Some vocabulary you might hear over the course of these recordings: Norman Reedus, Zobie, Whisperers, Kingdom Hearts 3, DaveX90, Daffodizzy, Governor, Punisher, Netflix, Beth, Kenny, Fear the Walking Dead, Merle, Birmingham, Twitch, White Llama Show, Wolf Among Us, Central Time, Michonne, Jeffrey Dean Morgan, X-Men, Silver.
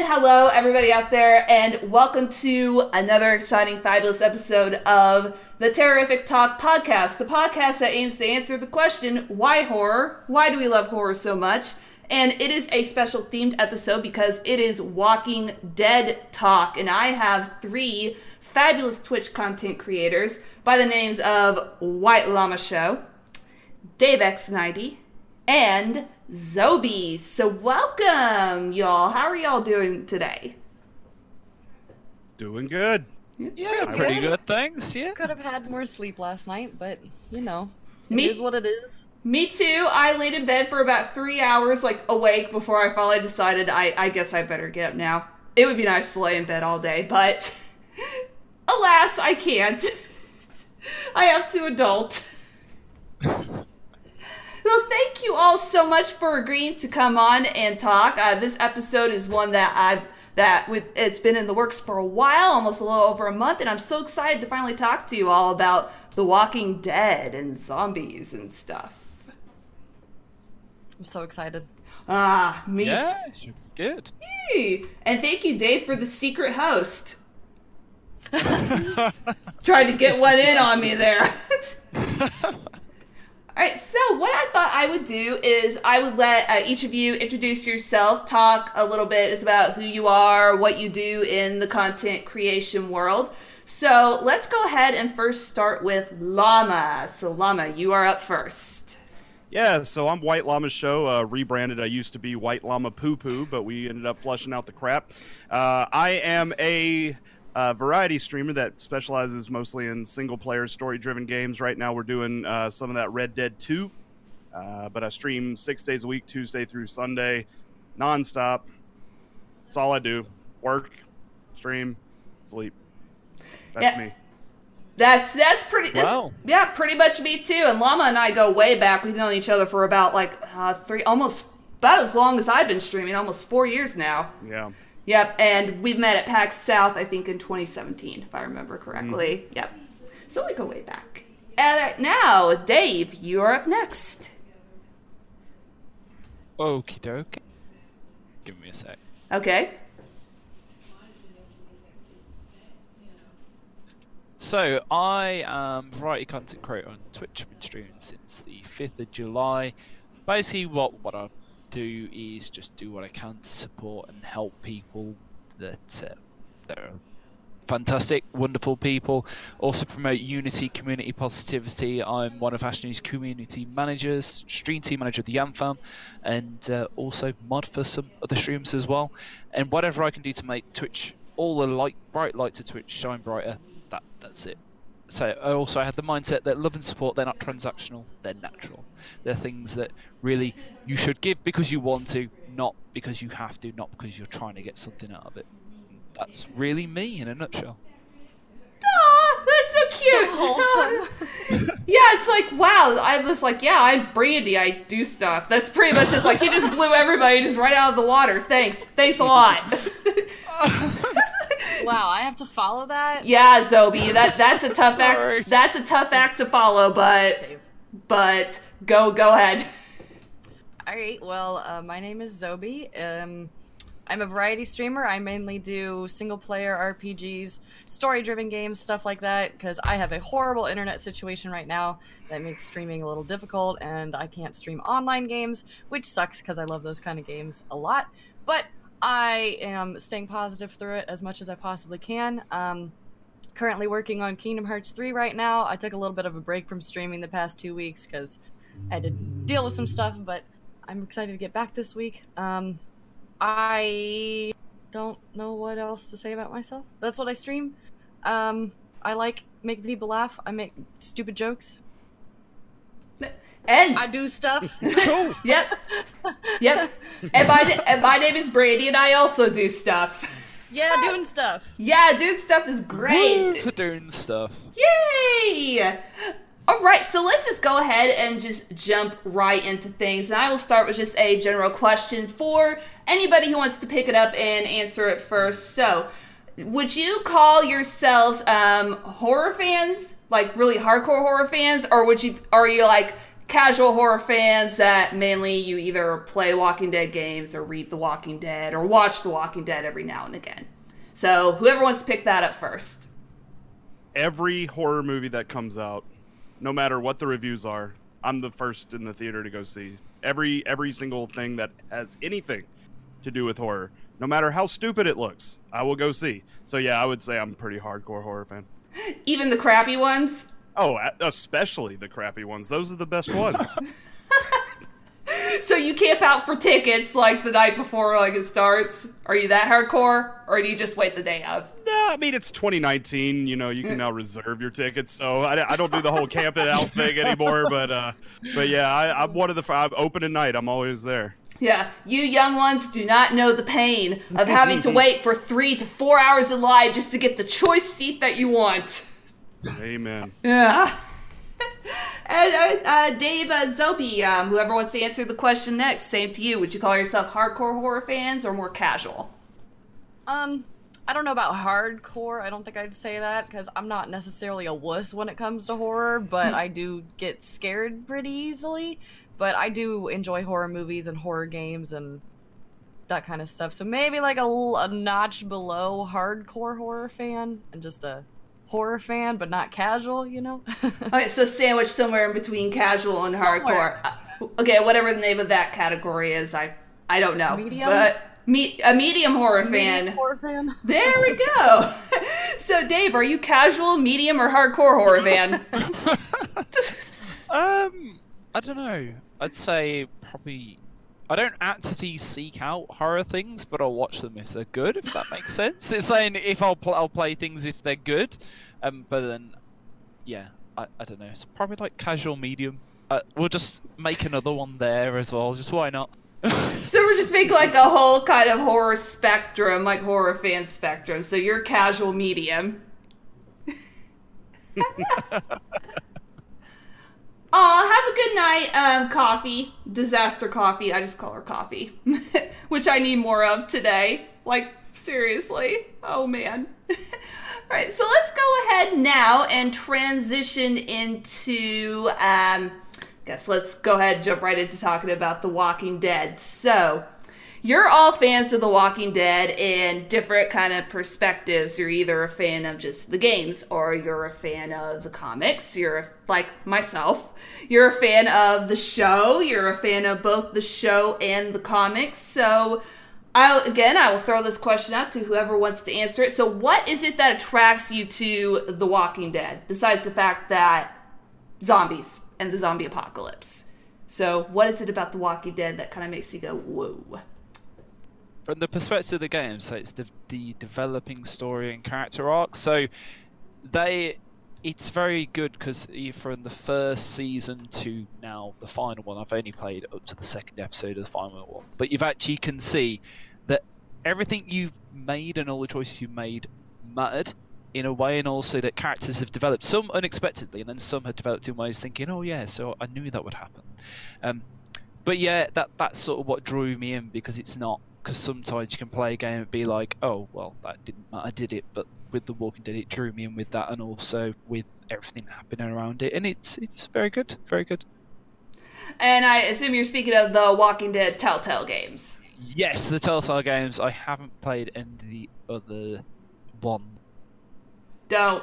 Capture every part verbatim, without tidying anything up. And hello, everybody out there, and welcome to another exciting, fabulous episode of the Terrific Talk podcast, the podcast that aims to answer the question, why horror? Why do we love horror so much? And it is a special themed episode because it is Walking Dead Talk, and I have three fabulous Twitch content creators by the names of White Llama Show, Dave X ninety, and Zobies. So welcome, y'all. How are y'all doing today? Doing good. Yeah, pretty, pretty good. good, thanks. Yeah. Could have had more sleep last night, but, you know, it me, is what it is. Me too. I laid in bed for about three hours, like, awake before I finally decided I, I guess I better get up now. It would be nice to lay in bed all day, but alas, I can't. I have to adult. Well, thank you all so much for agreeing to come on and talk. Uh, this episode is one that I've that we've, it's been in the works for a while, almost a little over a month, and I'm so excited to finally talk to you all about The Walking Dead and zombies and stuff. I'm so excited. Ah, me. Yeah, you're good. Hey. And thank you, Dave, for the secret host. Tried to get one in on me there. All right, so what I thought I would do is I would let uh, each of you introduce yourself, talk a little bit it's about who you are, what you do in the content creation world. So let's go ahead and first start with Llama. So Llama, you are up first. Yeah, so I'm White Llama Show, uh, rebranded. I used to be White Llama Poo Poo, but we ended up flushing out the crap. Uh, I am a... Uh, variety streamer that specializes mostly in single-player, story-driven games. Right now we're doing uh, some of that Red Dead Two, uh, but I stream six days a week, Tuesday through Sunday, nonstop. That's all I do. Work, stream, sleep. That's yeah. me. That's that's pretty. That's, wow. Yeah, pretty much me too. And Llama and I go way back. We've known each other for about like uh, three, almost about as long as I've been streaming, almost four years now. Yeah. Yep, and we've met at PAX South, I think, in twenty seventeen, if I remember correctly. Mm. Yep. So we go way back. And right now, Dave, you're up next. Okie dokie. Give me a sec. Okay. So, I am variety content creator on Twitch. I've been streaming since the fifth of July. Basically, what, what I've do is just do what I can to support and help people that, uh, that are fantastic, wonderful people. Also promote unity, community, positivity. I'm one of Ash News community managers, stream team manager of the YamFam, and uh, also mod for some other streams as well. And whatever I can do to make Twitch, all the light, bright lights of Twitch shine brighter, that, that's it. So I also had the mindset that love and support, they're not transactional, they're natural. They're things that really you should give because you want to, not because you have to, not because you're trying to get something out of it. That's really me in a nutshell. Aw, that's so cute. So wholesome. Yeah, it's like, wow, I was like, yeah, I'm Brandy, I do stuff. That's pretty much just like, he just blew everybody just right out of the water. Thanks, thanks a lot. Wow, I have to follow that? Yeah, Zobi, that that's a tough act. That's a tough act to follow, but but go go ahead. All right. Well, uh, my name is Zobi. Um, I'm a variety streamer. I mainly do single player R P Gs, story-driven games, stuff like that. Because I have a horrible internet situation right now that makes streaming a little difficult, and I can't stream online games, which sucks because I love those kind of games a lot. But I am staying positive through it as much as I possibly can. Um, currently working on Kingdom Hearts three right now. I took a little bit of a break from streaming the past two weeks because I had to deal with some stuff, but I'm excited to get back this week. Um, I don't know what else to say about myself. That's what I stream. Um, I like making people laugh. I make stupid jokes. And I do stuff. Cool. Yep. Yep. And my, and my name is Brady, and I also do stuff. Yeah, doing stuff. Yeah, doing stuff is great. Woo, doing stuff. Yay! All right, so let's just go ahead and just jump right into things. And I will start with just a general question for anybody who wants to pick it up and answer it first. So, would you call yourselves um, horror fans? Like, really hardcore horror fans? Or would you, are you like... casual horror fans that mainly you either play Walking Dead games or read The Walking Dead or watch The Walking Dead every now and again. So whoever wants to pick that up first. Every horror movie that comes out, no matter what the reviews are, I'm the first in the theater to go see. Every every single thing that has anything to do with horror, no matter how stupid it looks, I will go see. So yeah, I would say I'm a pretty hardcore horror fan. Even the crappy ones? Oh, especially the crappy ones. Those are the best ones. So you camp out for tickets like the night before like it starts? Are you that hardcore? Or do you just wait the day of? No, I mean, it's twenty nineteen. You know, you can now reserve your tickets. So I, I don't do the whole camp it out thing anymore. But uh, but yeah, I, I'm one of the I'm open at night. I'm always there. Yeah, you young ones do not know the pain of having to wait for three to four hours in line just to get the choice seat that you want. Amen. Yeah. And, uh, uh, Dave uh, Zobi, um, whoever wants to answer the question next, same to you. Would you call yourself hardcore horror fans or more casual? Um, I don't know about hardcore. I don't think I'd say that because I'm not necessarily a wuss when it comes to horror, but I do get scared pretty easily. But I do enjoy horror movies and horror games and that kind of stuff. So maybe like a, a notch below hardcore horror fan and just a horror fan, but not casual, you know? Okay, so sandwich somewhere in between casual and somewhere. Hardcore. Uh, okay, whatever the name of that category is, I I don't know. Medium? But me, a medium horror a fan. Medium horror fan. There we go. So Dave, are you casual, medium, or hardcore horror fan? um, I don't know. I'd say probably, I don't actively seek out horror things, but I'll watch them if they're good, if that makes sense. It's saying if I'll, pl I'll play things if they're good, um, but then, yeah, I, I don't know. It's probably like casual medium. Uh, we'll just make another one there as well, just why not? So we're just making like a whole kind of horror spectrum, like horror fan spectrum. So you're casual medium. Aw, have a good night, um, Coffee. Disaster Coffee. I just call her Coffee. Which I need more of today. Like, seriously. Oh, man. All right, so let's go ahead now and transition into, um, I guess let's go ahead and jump right into talking about The Walking Dead. So, you're all fans of The Walking Dead in different kind of perspectives. You're either a fan of just the games, or you're a fan of the comics. You're a, like myself. You're a fan of the show. You're a fan of both the show and the comics. So, I'll, again, I will throw this question out to whoever wants to answer it. So, what is it that attracts you to The Walking Dead, besides the fact that zombies and the zombie apocalypse? So, what is it about The Walking Dead that kind of makes you go, whoa? From the perspective of the game, so it's the, the developing story and character arc. So they, it's very good because from the first season to now the final one, I've only played up to the second episode of the final one. But you've actually can see that everything you've made and all the choices you made mattered in a way, and also that characters have developed, some unexpectedly, and then some have developed in ways thinking, oh yeah, so I knew that would happen. Um, but yeah, that that's sort of what drew me in, because it's not. Because sometimes you can play a game and be like, oh, well, that didn't matter, did it? But with The Walking Dead, it drew me in with that, and also with everything happening around it. And it's it's very good, very good. And I assume you're speaking of the Walking Dead Telltale games. Yes, the Telltale games. I haven't played any of the other one. Don't.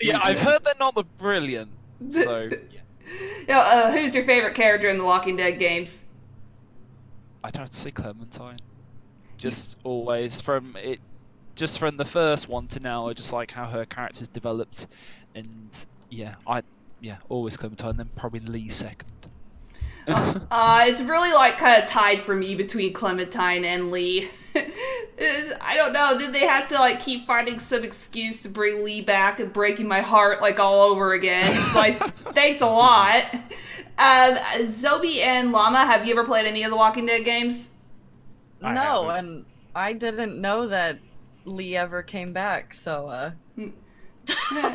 Yeah, I've heard they're not the brilliant, so... Yeah. Yo, uh, who's your favorite character in the Walking Dead games? I don't have to say Clementine. Just always from it, just from the first one to now, I just like how her character's developed, and yeah, I yeah always Clementine. Then probably Lee second. uh, uh, it's really like kind of tied for me between Clementine and Lee. I don't know. Did they have to like keep finding some excuse to bring Lee back and breaking my heart like all over again? It's like thanks a lot. Um, Zobi and Llama, have you ever played any of the Walking Dead games? I no, haven't. And I didn't know that Lee ever came back, so, uh...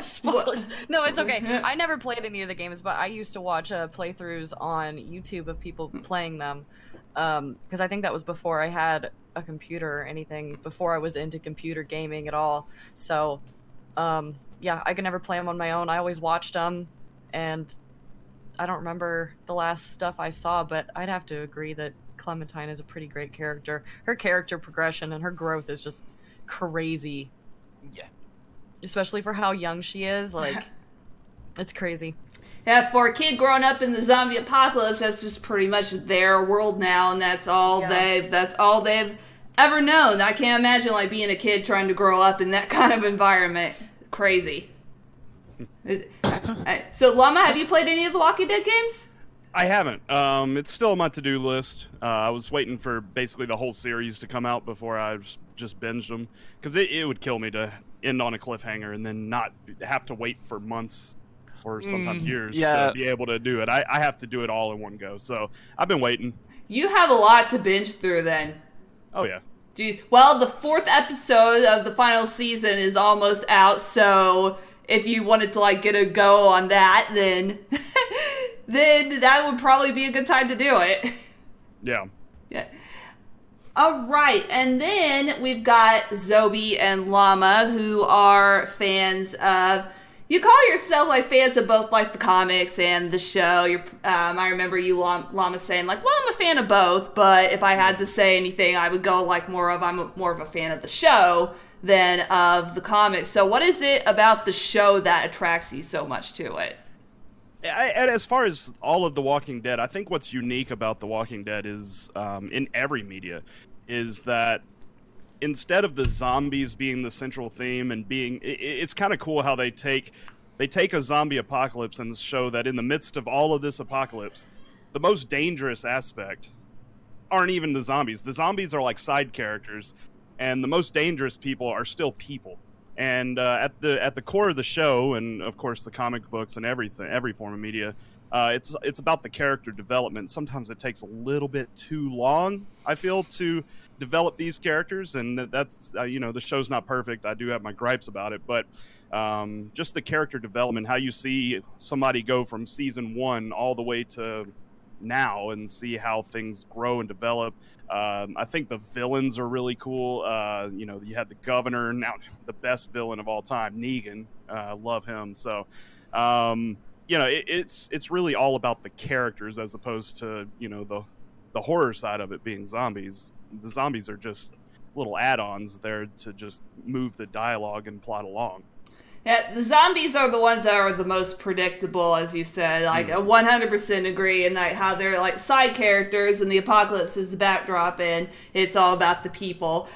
Spoilers. No, it's okay. I never played any of the games, but I used to watch uh, playthroughs on YouTube of people playing them, um, because I think that was before I had a computer or anything, before I was into computer gaming at all, so, um, yeah, I could never play them on my own. I always watched them, and... I don't remember the last stuff I saw, but I'd have to agree that Clementine is a pretty great character. Her character progression and her growth is just crazy. Yeah. Especially for how young she is, like, it's crazy. Yeah, for a kid growing up in the zombie apocalypse, that's just pretty much their world now, and that's all yeah. they've, that's all they've ever known. I can't imagine, like, being a kid trying to grow up in that kind of environment. Crazy. So, Llama, have you played any of the Walking Dead games? I haven't. Um, it's still on my to-do list. Uh, I was waiting for basically the whole series to come out before I just binged them, because it, it would kill me to end on a cliffhanger and then not have to wait for months or sometimes mm, years yeah. to be able to do it. I, I have to do it all in one go, so I've been waiting. You have a lot to binge through then. Oh, yeah. Jeez. Well, the fourth episode of the final season is almost out, so if you wanted to, like, get a go on that, then then that would probably be a good time to do it. Yeah. Yeah. All right, and then we've got Zobie and Llama, who are fans of... You call yourself, like, fans of both, like, the comics and the show. You're, um, I remember you, Llama, saying, like, well, I'm a fan of both, but if I had to say anything, I would go, like, more of I'm a, more of a fan of the show than of the comics. So what is it about the show that attracts you so much to it? I, and as far as all of The Walking Dead, I think what's unique about The Walking Dead is, um, in every media, is that instead of the zombies being the central theme and being, it, it's kind of cool how they take, they take a zombie apocalypse and show that in the midst of all of this apocalypse, the most dangerous aspect aren't even the zombies. The zombies are like side characters, and the most dangerous people are still people. And uh, at the at the core of the show, and of course the comic books and everything, every form of media, uh, it's it's about the character development. Sometimes it takes a little bit too long, I feel, to develop these characters, and that's uh, you know, the show's not perfect. I do have my gripes about it, but um, just the character development, how you see somebody go from season one all the way to now and see how things grow and develop. Um, I think the villains are really cool. Uh, you know, you had the Governor, now the best villain of all time, Negan. Uh, love him. So, um, you know, it, it's it's really all about the characters as opposed to, you know, the the horror side of it being zombies. The zombies are just little add-ons there to just move the dialogue and plot along. Yeah, the zombies are the ones that are the most predictable, as you said. Like, I one hundred percent agree in that, how they're like side characters and the apocalypse is the backdrop and it's all about the people.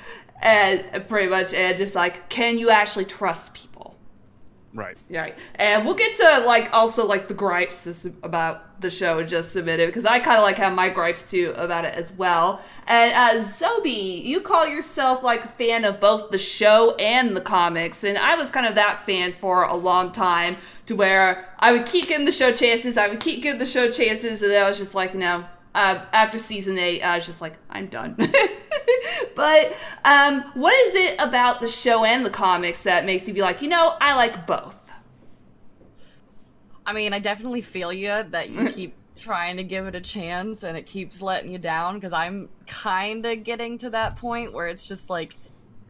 And pretty much, and just like, can you actually trust people? Right. Yeah. Right. And we'll get to like, also like the gripes about the show in just a minute, because I kind of like have my gripes too about it as well. And uh, Zobi, you call yourself like a fan of both the show and the comics, and I was kind of that fan for a long time, to where I would keep giving the show chances, I would keep giving the show chances, and then I was just like, no. Uh, after season eight, I was just like, I'm done. But um, what is it about the show and the comics that makes you be like, you know, I like both? I mean, I definitely feel you that you keep trying to give it a chance and it keeps letting you down, because I'm kind of getting to that point where it's just like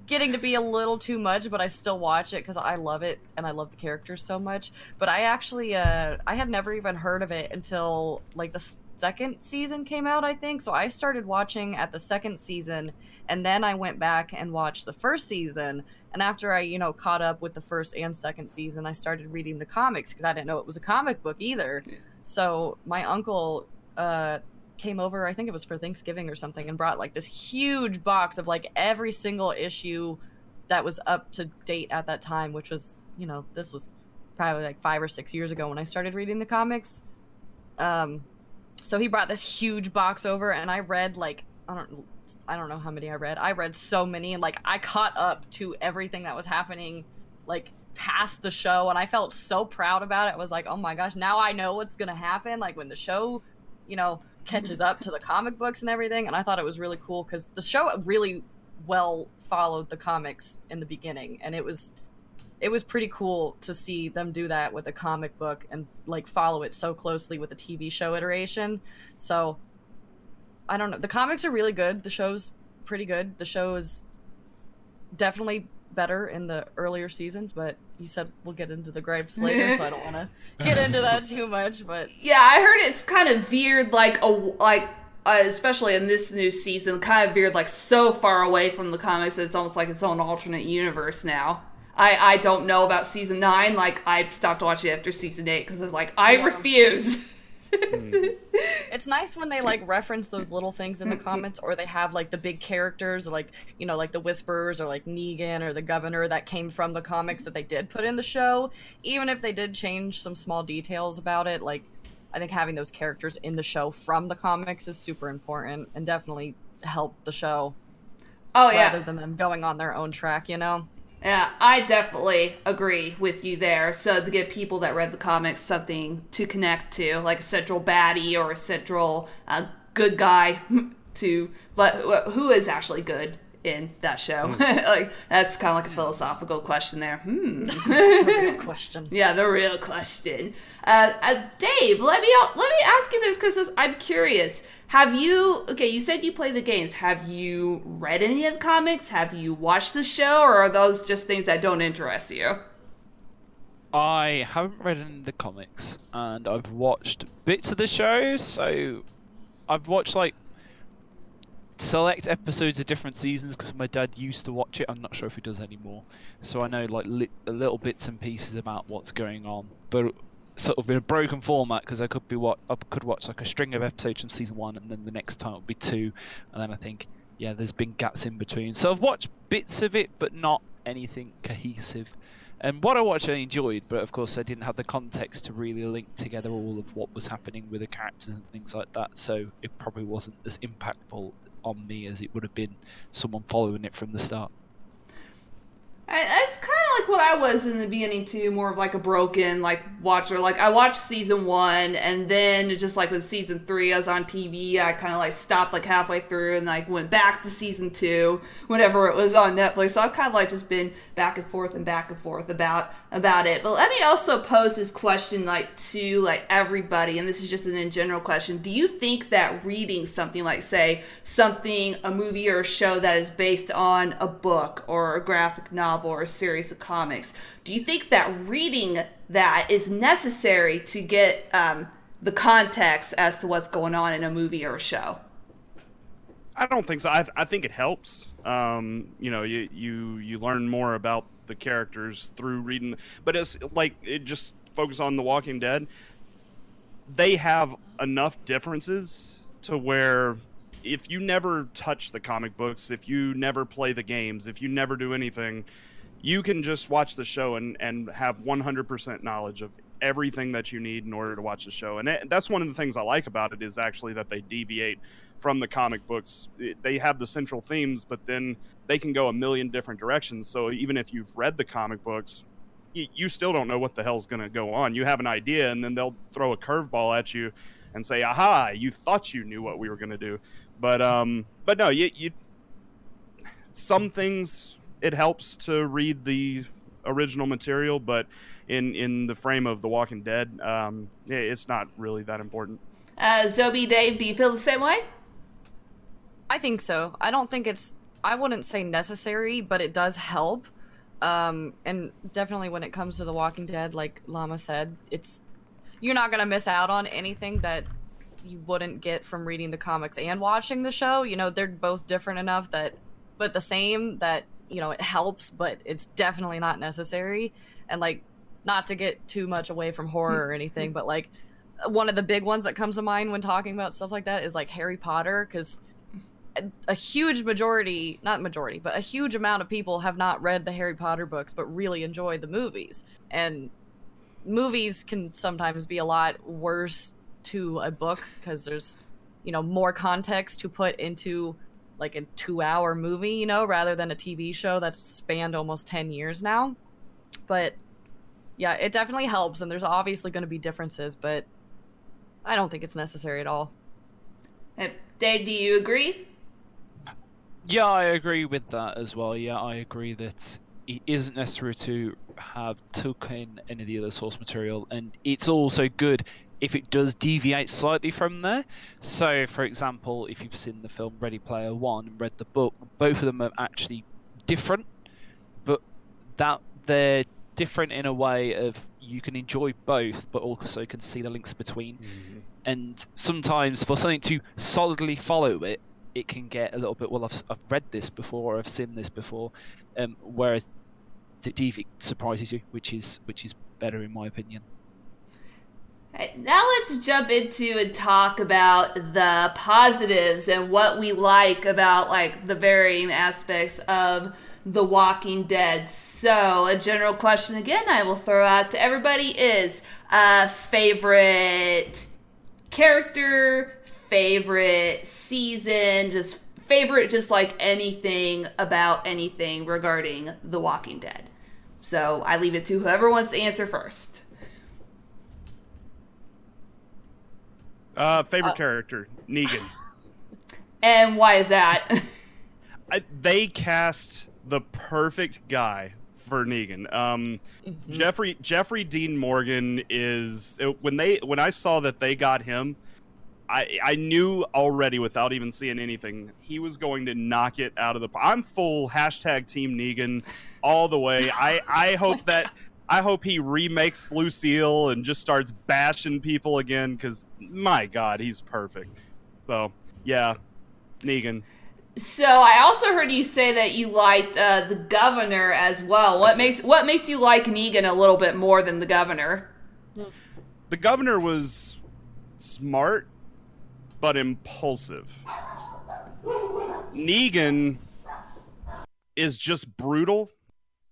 getting to be a little too much, but I still watch it because I love it and I love the characters so much. But I actually, uh, I had never even heard of it until like the second season came out, I think. So I started watching at the second season, and then I went back and watched the first season. And after I, you know, caught up with the first and second season, I started reading the comics because I didn't know it was a comic book either. Yeah. So my uncle uh, came over, I think it was for Thanksgiving or something, and brought like this huge box of like every single issue that was up to date at that time, which was, you know, this was probably like five or six years ago when I started reading the comics. Um, so he brought this huge box over, and I read like, I don't I don't know how many I read. I read so many, and like I caught up to everything that was happening like past the show, and I felt so proud about it. I was like, oh my gosh, now I know what's gonna happen like when the show, you know, catches up to the comic books and everything. And I thought it was really cool because the show really well followed the comics in the beginning, and it was it was pretty cool to see them do that with a comic book and like follow it so closely with a T V show iteration. So I don't know. The comics are really good. The show's pretty good. The show is definitely better in the earlier seasons, but you said we'll get into the gripes later, so I don't want to get into that too much. But yeah, I heard it's kind of veered like a like uh, especially in this new season, kind of veered like so far away from the comics that it's almost like its own alternate universe now. I, I don't know about season nine. Like, I stopped watching after season eight because I was like, I yeah. refuse. It's nice when they, like, reference those little things in the comments, or they have, like, the big characters, or, like, you know, like the Whisperers, or, like, Negan, or the Governor that came from the comics that they did put in the show. Even if they did change some small details about it, like, I think having those characters in the show from the comics is super important and definitely helped the show. Oh, yeah. Rather than them going on their own track, you know? Yeah, I definitely agree with you there. So to give people that read the comics something to connect to, like a central baddie or a central uh, good guy to, but who is actually good in that show? Mm. Like, that's kind of like a philosophical question there. Hmm. The real question. Yeah, the real question. Uh, uh, Dave, let me let me ask you this because I'm curious. Have you, okay, you said you play the games. Have you read any of the comics? Have you watched the show? Or are those just things that don't interest you? I haven't read any of the comics. And I've watched bits of the show. So I've watched, like, select episodes of different seasons because my dad used to watch it. I'm not sure if he does anymore. So I know, like, li- little bits and pieces about what's going on. But sort of in a broken format, because I could be what I could watch like a string of episodes from season one, and then the next time it'll be two, and then I think yeah, there's been gaps in between. So I've watched bits of it, but not anything cohesive. And what I watched, I enjoyed, but of course I didn't have the context to really link together all of what was happening with the characters and things like that. So it probably wasn't as impactful on me as it would have been someone following it from the start. I, that's kind of like what I was in the beginning too, more of like a broken like watcher. Like I watched season one, and then it just like with season three, I was on T V. I kind of like stopped like halfway through, and like went back to season two whenever it was on Netflix. So I've kind of like just been back and forth and back and forth about about it. But let me also pose this question like to like everybody, and this is just an in general question. Do you think that reading something like say something a movie or a show that is based on a book or a graphic novel or a series of comics, do you think that reading that is necessary to get um, the context as to what's going on in a movie or a show? I don't think so. I, I think it helps. Um, you know, you, you you learn more about the characters through reading. But it's like, it just focus on The Walking Dead. They have enough differences to where if you never touch the comic books, if you never play the games, if you never do anything, you can just watch the show and, and have one hundred percent knowledge of everything that you need in order to watch the show. And that's one of the things I like about it is actually that they deviate from the comic books. They have the central themes, but then they can go a million different directions. So even if you've read the comic books, you still don't know what the hell's going to go on. You have an idea, and then they'll throw a curveball at you and say, aha, you thought you knew what we were going to do. But um, but no, you, you. Some things it helps to read the original material, but in, in the frame of The Walking Dead, um, it's not really that important. Uh, Zobie, Dave, do you feel the same way? I think so. I don't think it's. I wouldn't say necessary, but it does help. Um, and definitely when it comes to The Walking Dead, like Llama said, it's you're not gonna miss out on anything that you wouldn't get from reading the comics and watching the show. You know, they're both different enough that, but the same that, you know, it helps, but it's definitely not necessary. And like, not to get too much away from horror or anything, but like one of the big ones that comes to mind when talking about stuff like that is like Harry Potter, because a, a huge majority, not majority, but a huge amount of people have not read the Harry Potter books, but really enjoy the movies. And movies can sometimes be a lot worse to a book because there's, you know, more context to put into like a two hour movie, you know, rather than a T V show that's spanned almost ten years now. But yeah, it definitely helps. And there's obviously going to be differences, but I don't think it's necessary at all. Hey, Dave, do you agree? Yeah, I agree with that as well. Yeah, I agree that it isn't necessary to have taken any of the other source material. And it's also good if it does deviate slightly from there. So, for example, if you've seen the film Ready Player One and read the book, both of them are actually different, but that they're different in a way of you can enjoy both, but also can see the links between. Mm-hmm. And sometimes for something to solidly follow it, it can get a little bit, well, I've, I've read this before, or I've seen this before. Um, whereas DaveX surprises you, which is which is better in my opinion. Right, now let's jump into and talk about the positives and what we like about like the varying aspects of The Walking Dead. So a general question again I will throw out to everybody is uh, favorite character, favorite season, just favorite, just like anything about anything regarding The Walking Dead. So I leave it to whoever wants to answer first. Uh, favorite uh, character, Negan. And why is that? I, they cast the perfect guy for Negan. Um, mm-hmm. Jeffrey Jeffrey Dean Morgan is when they when I saw that they got him, I I knew already without even seeing anything he was going to knock it out of the. I'm full hashtag Team Negan all the way. I I hope that. I hope he remakes Lucille and just starts bashing people again, because, my God, he's perfect. So, yeah, Negan. So I also heard you say that you liked uh, the Governor as well. What makes what makes you like Negan a little bit more than the Governor? The Governor was smart but impulsive. Negan is just brutal,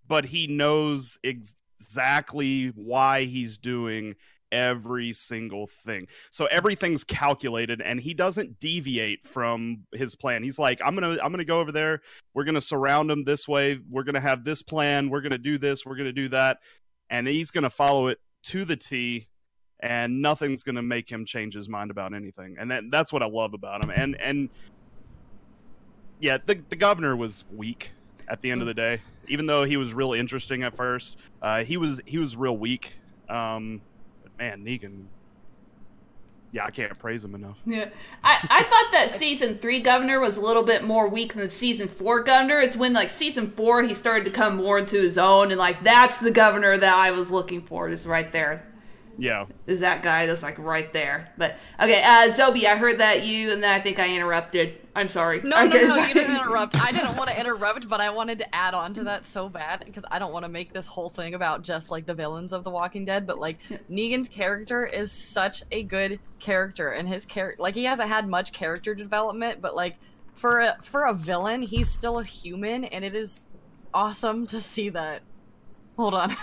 but he knows exactly... exactly why he's doing every single thing. So everything's calculated, and he doesn't deviate from his plan. He's like, I'm gonna I'm gonna go over there. We're gonna surround him this way. We're gonna have this plan. We're gonna do this. We're gonna do that. And he's gonna follow it to the T, and nothing's gonna make him change his mind about anything. And that, that's what I love about him. And and yeah, the the Governor was weak at the end of the day. Even though he was real interesting at first, uh, he was he was real weak. Um, but man, Negan, yeah, I can't praise him enough. Yeah, I, I thought that season three Governor was a little bit more weak than season four Governor. It's when like season four he started to come more into his own, and like that's the Governor that I was looking for, just right there. Yeah, is that guy that's like right there? But okay, uh, Zobie, I heard that you, and then I think I interrupted. I'm sorry. No, I no, no, I... you didn't interrupt. I didn't want to interrupt, but I wanted to add on to that so bad, because I don't want to make this whole thing about just, like, the villains of The Walking Dead, but, like, Negan's character is such a good character, and his character, like, he hasn't had much character development, but, like, for a, for a villain, he's still a human, and it is awesome to see that. Hold on.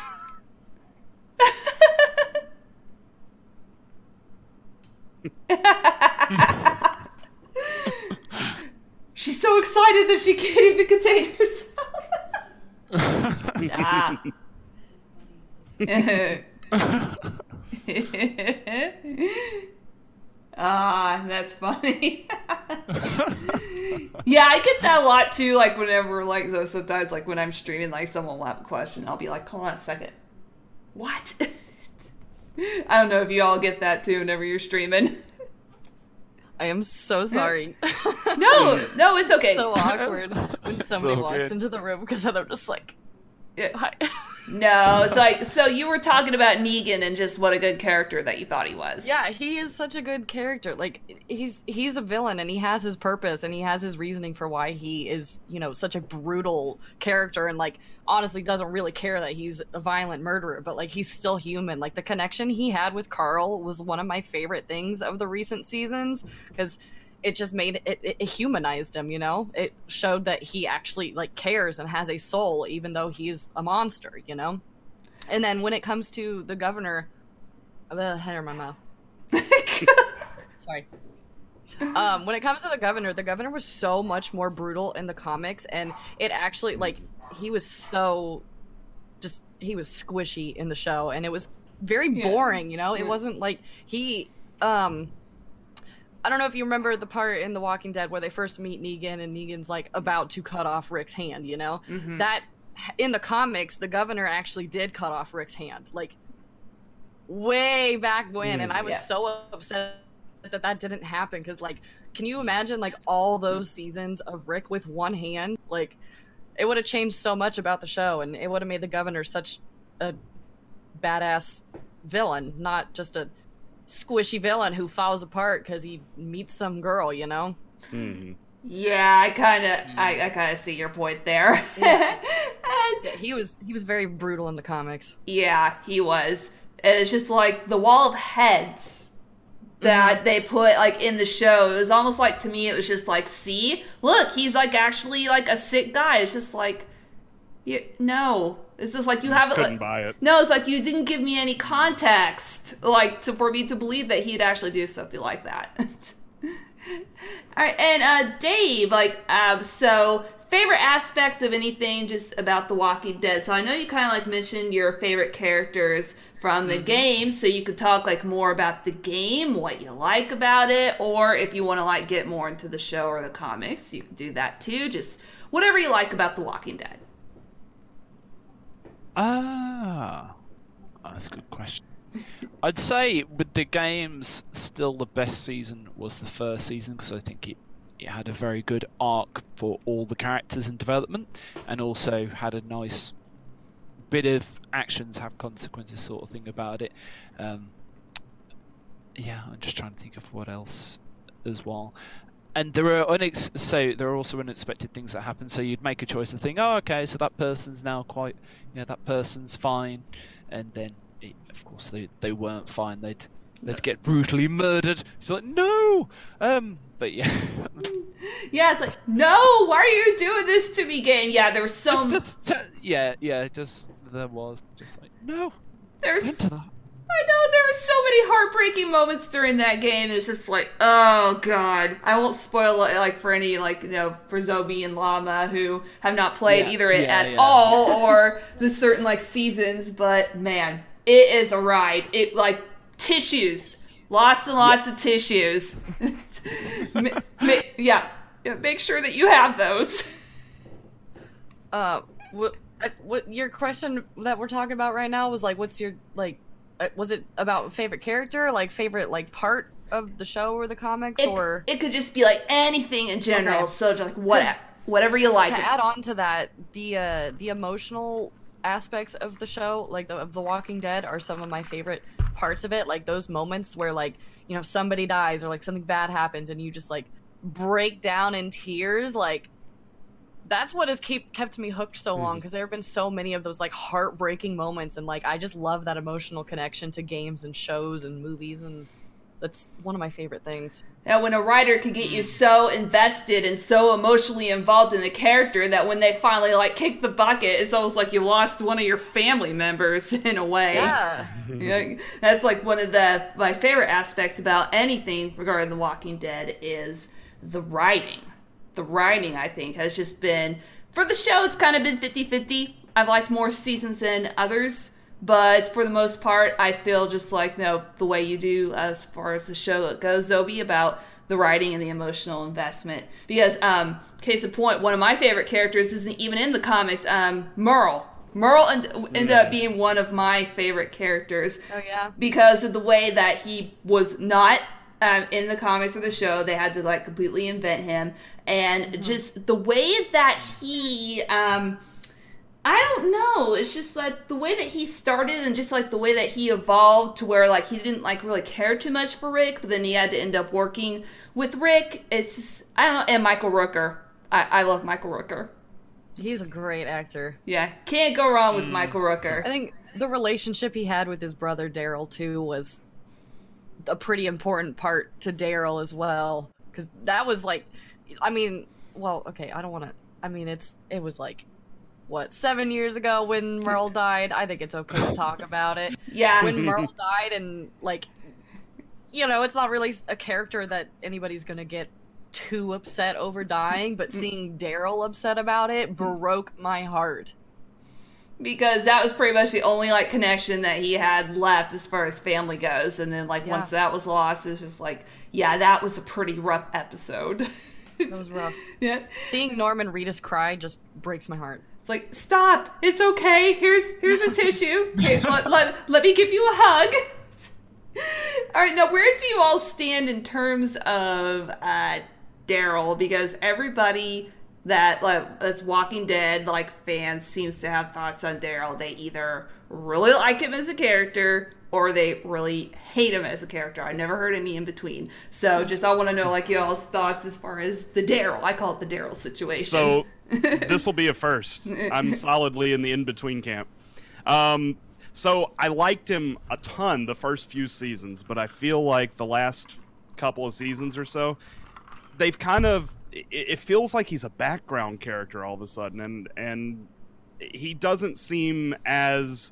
She's so excited that she can't even contain herself. Ah. Ah, that's funny. Yeah, I get that a lot too. Like whenever, like so sometimes, like when I'm streaming, like someone will have a question, I'll be like, "Hold on a second, what?" I don't know if you all get that too whenever you're streaming. I am so sorry. No, no, it's okay. It's so awkward when somebody so walks good. into the room, because then I'm just like, hi. No, it's like, so you were talking about Negan and just what a good character that you thought he was. Yeah, he is such a good character. Like, he's he's a villain, and he has his purpose, and he has his reasoning for why he is, you know, such a brutal character, and, like, honestly doesn't really care that he's a violent murderer, but, like, he's still human. Like, the connection he had with Carl was one of my favorite things of the recent seasons, because it just made it, it humanized him, you know? It showed that he actually, like, cares and has a soul, even though he's a monster, you know? And then when it comes to the Governor, the head of my mouth. Sorry. Um, when it comes to the Governor, the Governor was so much more brutal in the comics, and it actually, like, he was so just, he was squishy in the show, and it was very boring, yeah. you know? It yeah. wasn't like he, um, I don't know if you remember the part in The Walking Dead where they first meet Negan and Negan's like about to cut off Rick's hand, you know? Mm-hmm. That in the comics, the Governor actually did cut off Rick's hand, like way back when. Mm, and I was yeah. so upset that that didn't happen, because like, can you imagine like all those seasons of Rick with one hand? Like It would have changed so much about the show, and it would have made the governor such a badass villain, not just a squishy villain who falls apart because he meets some girl, you know? Mm-hmm. Yeah, I kind of, mm. I, I kind of see your point there. Yeah. and, yeah, he was, he was very brutal in the comics. Yeah, he was. And it's just like the wall of heads that mm-hmm. they put like in the show. It was almost like, to me, it was just like, see, look, he's like actually like a sick guy. It's just like, you, no, it's just like you haven't. Like, buy it. No, it's like you didn't give me any context, like to, for me to believe that he'd actually do something like that. All right, and uh, Dave, like, um, so favorite aspect of anything just about The Walking Dead? So I know you kind of like mentioned your favorite characters from the mm-hmm. game, so you could talk like more about the game, what you like about it, or if you want to like get more into the show or the comics, you can do that too. Just whatever you like about The Walking Dead. Ah, oh, that's a good question. I'd say with the games, still the best season was the first season, because I think it, it had a very good arc for all the characters in development, and also had a nice bit of actions have consequences sort of thing about it. Um, yeah, I'm just trying to think of what else as well. And there are unex- so there are also unexpected things that happen. So you'd make a choice and think, oh, okay, so that person's now quite, you know, that person's fine, and then. It, of course they they weren't fine, they'd they'd no. get brutally murdered. She's like, no, um but yeah. Yeah, it's like, no, why are you doing this to me, game? Yeah, there was so just, just t- yeah yeah just there was just like, no, there's into that. I know, there were so many heartbreaking moments during that game. It's just like, oh god. I won't spoil it, like for any, like, you know, for Zombie and Llama who have not played yeah, either yeah, it at yeah. all or the certain like seasons, but man, it is a ride. It like tissues, lots and lots yeah. of tissues. ma- ma- yeah. yeah, make sure that you have those. Uh, what, what your question that we're talking about right now was like, what's your like? Was it about favorite character, like favorite like part of the show or the comics, it, or it could just be like anything in general? Okay. So just like whatever, whatever you like. To add on to that, the uh, the emotional aspects of the show, like the, of The Walking Dead, are some of my favorite parts of it. Like those moments where, like, you know, somebody dies or like something bad happens and you just like break down in tears. Like that's what has keep kept me hooked so long, because there have been so many of those like heartbreaking moments, and like I just love that emotional connection to games and shows and movies, and that's one of my favorite things. Now, when a writer can get you so invested and so emotionally involved in the character that when they finally, like, kick the bucket, it's almost like you lost one of your family members in a way. Yeah. Yeah, that's, like, one of the my favorite aspects about anything regarding The Walking Dead is the writing. The writing, I think, has just been... For the show, it's kind of been fifty-fifty. I've liked more seasons than others. But for the most part, I feel just like, no, the way you do as far as the show goes, Zobie, about the writing and the emotional investment. Because, um, case in point, one of my favorite characters isn't even in the comics, um, Merle. Merle end- yeah. ended up being one of my favorite characters. Oh, yeah. Because of the way that he was not um, in the comics or the show. They had to, like, completely invent him. And mm-hmm. just the way that he... Um, I don't know. It's just like the way that he started and just like the way that he evolved to where like he didn't like really care too much for Rick, but then he had to end up working with Rick. It's just, I don't know. And Michael Rooker. I, I love Michael Rooker. He's a great actor. Yeah. Can't go wrong with mm. Michael Rooker. I think the relationship he had with his brother Daryl too was a pretty important part to Daryl as well. Because that was like, I mean, well, okay, I don't want to, I mean, it's, it was like, what, seven years ago when Merle died? I think it's okay to talk about it. Yeah. When Merle died, and, like, you know, it's not really a character that anybody's going to get too upset over dying, but seeing Daryl upset about it broke my heart. Because that was pretty much the only, like, connection that he had left as far as family goes. And then, like, yeah. once that was lost, it's just like, yeah, that was a pretty rough episode. That was rough. Yeah. Seeing Norman Reedus cry just breaks my heart. It's like, stop, it's okay, here's here's a tissue. Okay, let, let, let me give you a hug. All right, now where do you all stand in terms of uh, Daryl? Because everybody that like that's Walking Dead like fans seems to have thoughts on Daryl. They either really like him as a character or they really hate him as a character. I never heard any in between. So just I want to know like y'all's thoughts as far as the Daryl. I call it the Daryl situation. So this will be a first. I'm solidly in the in between camp. Um, so I liked him a ton the first few seasons, but I feel like the last couple of seasons or so, they've kind of. It feels like he's a background character all of a sudden, and and he doesn't seem as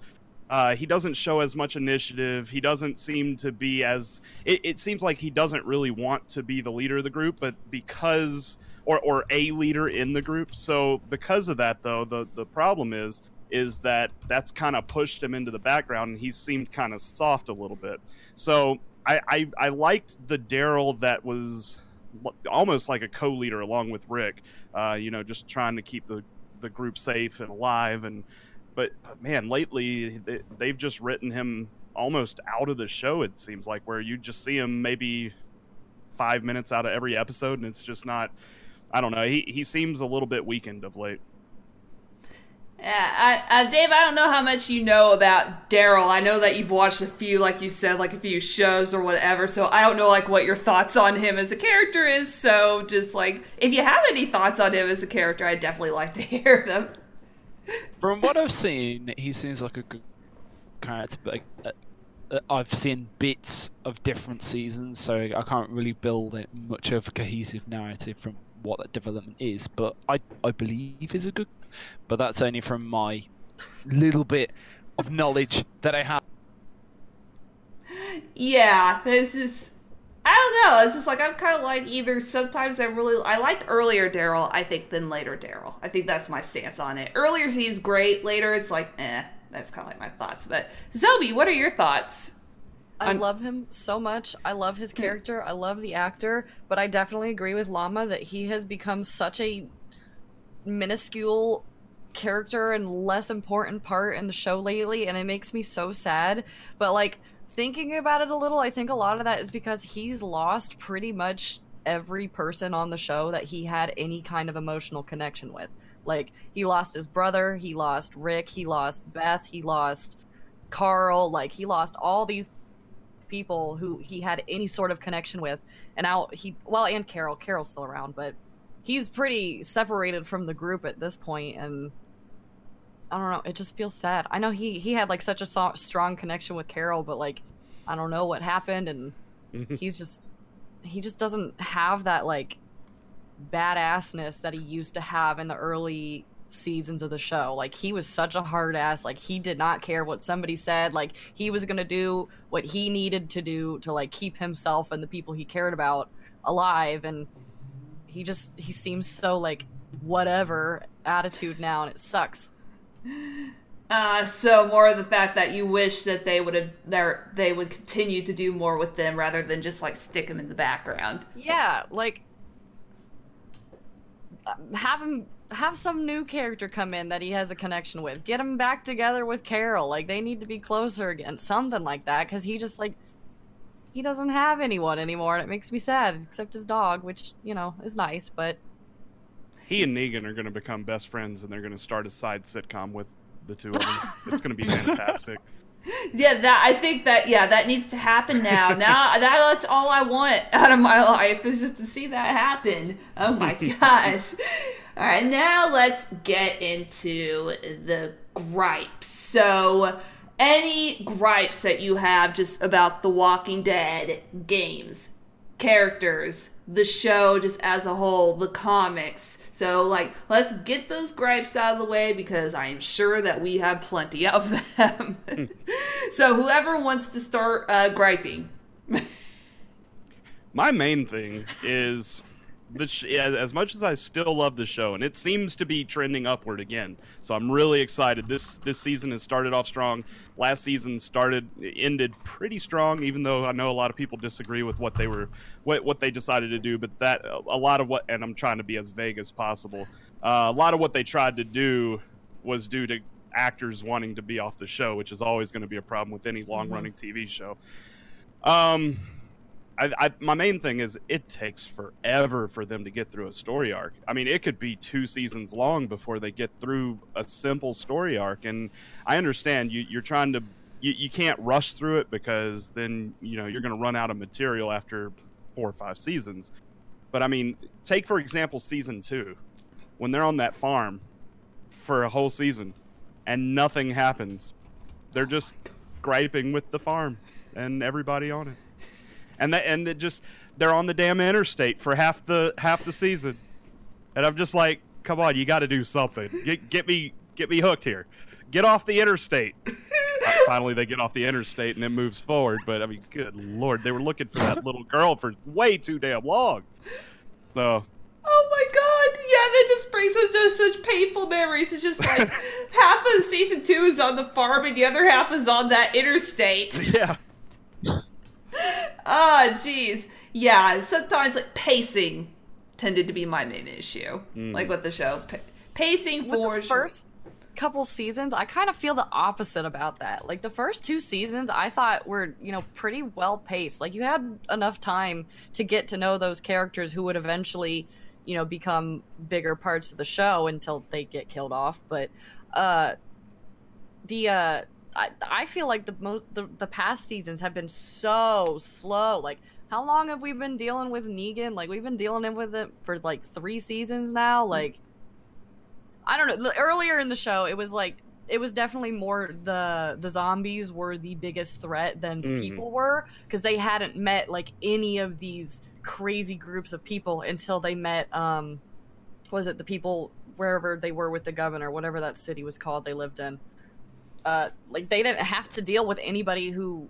uh, he doesn't show as much initiative. He doesn't seem to be as it, it seems like he doesn't really want to be the leader of the group, but because or or a leader in the group. So because of that, though, the the problem is is that that's kind of pushed him into the background, and he seemed kind of soft a little bit. So I I, I liked the Daryl that was almost like a co-leader along with Rick, uh, you know, just trying to keep the, the group safe and alive. And but, but man, lately they, they've just written him almost out of the show. It seems like where you just see him maybe five minutes out of every episode, and it's just not. I don't know. He he seems a little bit weakened of late. Yeah, I, I, Dave, I don't know how much you know about Daryl. I know that you've watched a few, like you said, like a few shows or whatever, so I don't know, like, what your thoughts on him as a character is, so just, like, if you have any thoughts on him as a character, I'd definitely like to hear them. From what I've seen, he seems like a good character, but uh, I've seen bits of different seasons, so I can't really build it much of a cohesive narrative from what that development is, but I, I believe he's a good. But that's only from my little bit of knowledge that I have. Yeah, this is, I don't know, it's just like, I'm kind of like either sometimes I really, I like earlier Daryl, I think, than later Daryl. I think that's my stance on it. Earlier he's great, later it's like, eh, that's kind of like my thoughts. But Zobie, what are your thoughts? I love him so much. I love his character. I love the actor. But I definitely agree with Llama that he has become such a minuscule character and less important part in the show lately, and it makes me so sad. But, like, thinking about it a little, I think a lot of that is because he's lost pretty much every person on the show that he had any kind of emotional connection with. Like, he lost his brother. He lost Rick. He lost Beth. He lost Carl. Like, he lost all these people who he had any sort of connection with, and now he well and Carol Carol's still around, but he's pretty separated from the group at this point, and I don't know, it just feels sad. I know he he had like such a so- strong connection with Carol, but like I don't know what happened, and he's just he just doesn't have that like badassness that he used to have in the early seasons of the show. Like, he was such a hard ass. Like, he did not care what somebody said. Like, he was gonna do what he needed to do to like keep himself and the people he cared about alive, and he just he seems so like whatever attitude now, and it sucks. Uh so more of the fact that you wish that they would have their they would continue to do more with them rather than just like stick him in the background. Yeah, like have him have some new character come in that he has a connection with. Get him back together with Carol. Like, they need to be closer again. Something like that. Because he just, like, he doesn't have anyone anymore. And it makes me sad. Except his dog, which, you know, is nice, but... He and Negan are going to become best friends, and they're going to start a side sitcom with the two of them. It's going to be fantastic. Yeah, that I think that, yeah, that needs to happen now. Now, that, that's all I want out of my life is just to see that happen. Oh, my gosh. All right, now let's get into the gripes. So, any gripes that you have just about The Walking Dead games, characters, the show just as a whole, the comics. So, like, let's get those gripes out of the way because I'm sure that we have plenty of them. So, whoever wants to start uh, griping. My main thing is... The sh- as much as I still love the show, and it seems to be trending upward again, so I'm really excited. This this season has started off strong. Last season started ended pretty strong, even though I know a lot of people disagree with what they were what, what they decided to do. But that a lot of what, and I'm trying to be as vague as possible. Uh, a lot of what they tried to do was due to actors wanting to be off the show, which is always going to be a problem with any long running mm-hmm. T V show. Um. I, I, my main thing is it takes forever for them to get through a story arc. I mean, it could be two seasons long before they get through a simple story arc. And I understand you, you're trying to, you, you can't rush through it because then, you know, you're going to run out of material after four or five seasons. But I mean, take, for example, season two, when they're on that farm for a whole season and nothing happens. They're just griping with the farm and everybody on it. And that, and it just, they're on the damn interstate for half the half the season, and I'm just like, come on, you got to do something. Get get me get me hooked here. Get off the interstate. Finally, they get off the interstate and it moves forward. But I mean, good Lord, they were looking for that little girl for way too damn long. So. Oh my God! Yeah, that just brings us to such painful memories. It's just like half of season two is on the farm and the other half is on that interstate. Yeah. Oh, jeez. Yeah, sometimes, like, pacing tended to be my main issue. Mm. Like, with the show. Pa pacing for... With the first couple seasons, I kind of feel the opposite about that. Like, the first two seasons, I thought were, you know, pretty well-paced. Like, you had enough time to get to know those characters who would eventually, you know, become bigger parts of the show until they get killed off. But, uh... The, uh... I, I feel like the most the, the past seasons have been so slow. Like, how long have we been dealing with Negan? Like, we've been dealing with it for like three seasons now. Like, I don't know. Earlier in the show, it was like it was definitely more the the zombies were the biggest threat than mm-hmm. people were, because they hadn't met like any of these crazy groups of people until they met um was it the people wherever they were with the governor, whatever that city was called they lived in. Uh, like, they didn't have to deal with anybody who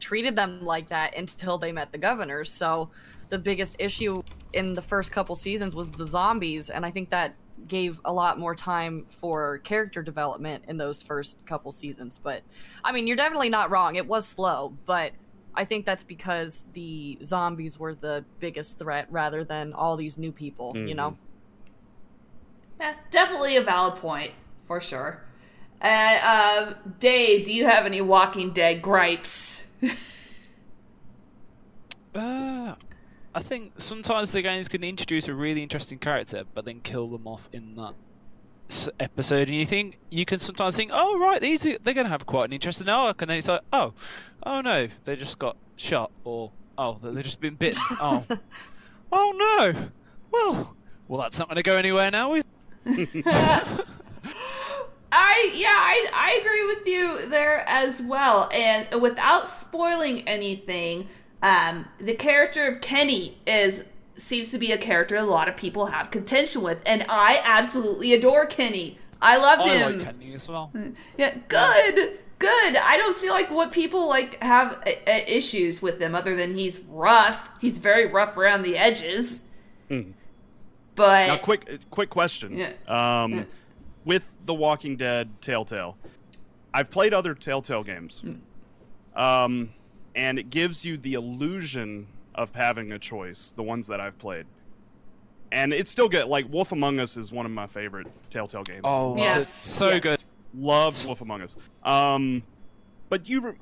treated them like that until they met the governor. So the biggest issue in the first couple seasons was the zombies, and I think that gave a lot more time for character development in those first couple seasons. But, I mean, you're definitely not wrong. It was slow, but I think that's because the zombies were the biggest threat rather than all these new people, mm-hmm. you know? Yeah, definitely a valid point, for sure. Uh, um, Dave, do you have any Walking Dead gripes? uh, I think sometimes the games can introduce a really interesting character, but then kill them off in that episode. And you think you can sometimes think, "Oh, right, these are, they're going to have quite an interesting arc," and then it's like, "Oh, oh no, they just got shot," or "Oh, they've just been bitten." oh, oh no. Well, well, that's not going to go anywhere now, is it? I, yeah, I, I agree with you there as well. And without spoiling anything, um, the character of Kenny is seems to be a character a lot of people have contention with. And I absolutely adore Kenny. I loved I him. I like Kenny as well. Yeah, good, good. I don't see, like, what people, like, have a, a issues with him other than he's rough. He's very rough around the edges. Mm. But... Now, quick, quick question. Yeah. Um... Yeah. With The Walking Dead Telltale, I've played other Telltale games, mm. um, and it gives you the illusion of having a choice, the ones that I've played. And it's still good. Like, Wolf Among Us is one of my favorite Telltale games. Oh, yes. so yes. good. Love Wolf Among Us. Um, but you,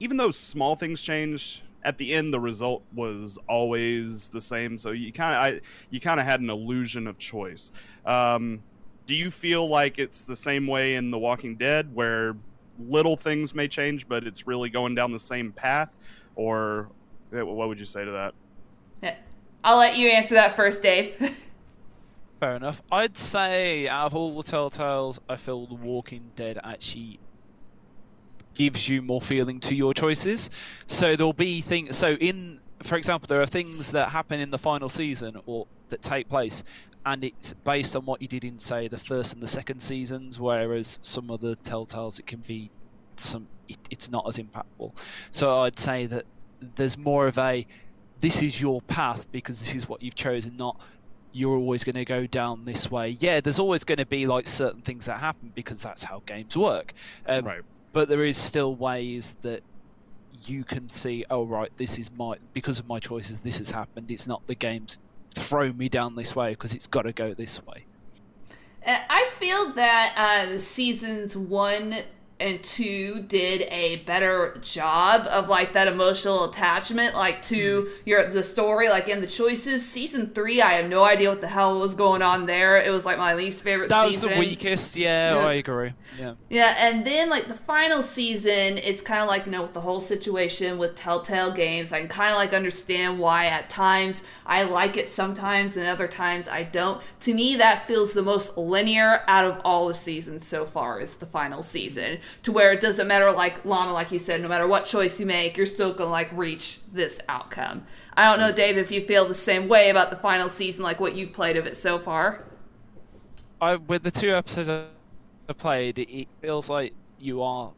even though small things change, at the end the result was always the same, so you kind of you kind of had an illusion of choice. Um, Do you feel like it's the same way in The Walking Dead, where little things may change, but it's really going down the same path? Or what would you say to that? Yeah. I'll let you answer that first, Dave. Fair enough. I'd say out of all the Telltales, I feel The Walking Dead actually gives you more feeling to your choices. So there'll be things... So in, for example, there are things that happen in the final season or that take place, and it's based on what you did in, say, the first and the second seasons, whereas some other Telltales, it can be some, it, it's not as impactful. So I'd say that there's more of a, this is your path because this is what you've chosen, not you're always going to go down this way. Yeah, there's always going to be like certain things that happen because that's how games work. Um, right. But there is still ways that you can see, oh, right, this is my, because of my choices, this has happened. It's not the game's throw me down this way because it's got to go this way. I feel that um, seasons one and two did a better job of like that emotional attachment, like to mm. your the story, like in the choices. Season three, I have no idea what the hell was going on there. It was like my least favorite that season. That was the weakest, yeah, yeah. I agree. Yeah. Yeah, and then like the final season, it's kind of like, you know, with the whole situation with Telltale Games, I can kind of like understand why at times I like it sometimes and other times I don't. To me, that feels the most linear out of all the seasons so far is the final season. To where it doesn't matter, like Llama, like you said, no matter what choice you make, you're still gonna like reach this outcome. I don't know, Dave, if you feel the same way about the final season, like what you've played of it so far. I with the two episodes I played, it feels like you are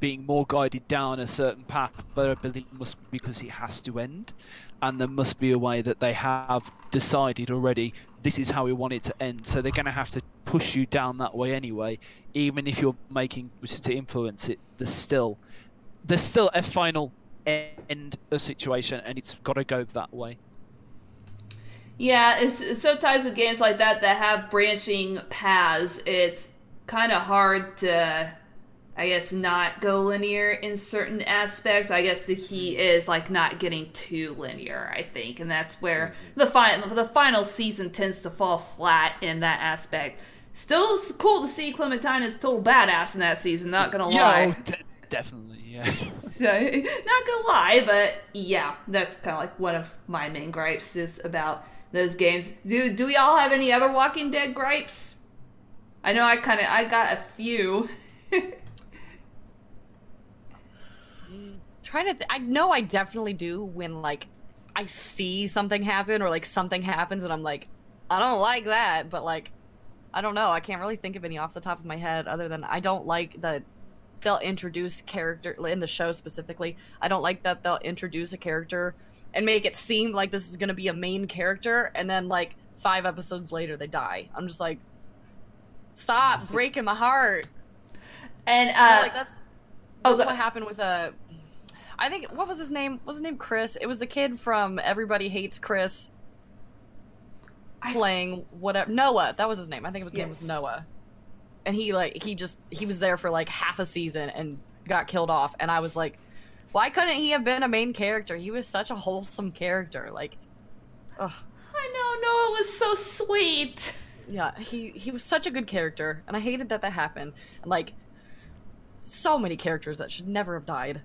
being more guided down a certain path, but I believe it must be because it has to end, and there must be a way that they have decided already. This is how we want it to end, so they're going to have to push you down that way anyway, even if you're making choices to influence it. There's still there's still a final end of situation, and it's got to go that way. Yeah, it's, it's sometimes with games like that that have branching paths, it's kind of hard to, I guess, not go linear in certain aspects. I guess the key is like not getting too linear, I think, and that's where the final the final season tends to fall flat in that aspect. Still cool to see Clementine is total badass in that season. Not gonna lie. Yeah, de definitely, yeah. So not gonna lie, but yeah, that's kind of like one of my main gripes is about those games. Do do we all have any other Walking Dead gripes? I know I kind of I got a few. Trying to th I know I definitely do when like I see something happen or like something happens and I'm like, I don't like that, but like I don't know, I can't really think of any off the top of my head other than I don't like that they'll introduce character in the show specifically. I don't like that they'll introduce a character and make it seem like this is going to be a main character and then like five episodes later they die. I'm just like, stop breaking my heart. And uh you know, like that's, that's oh, what happened with a I think, what was his name? Was his name Chris? It was the kid from Everybody Hates Chris playing whatever. Noah, that was his name. I think his yes. name was Noah. And he, like, he just, he was there for, like, half a season and got killed off. And I was like, why couldn't he have been a main character? He was such a wholesome character. Like, ugh. I know, Noah was so sweet. Yeah, he, he was such a good character. And I hated that that happened. And, like, so many characters that should never have died.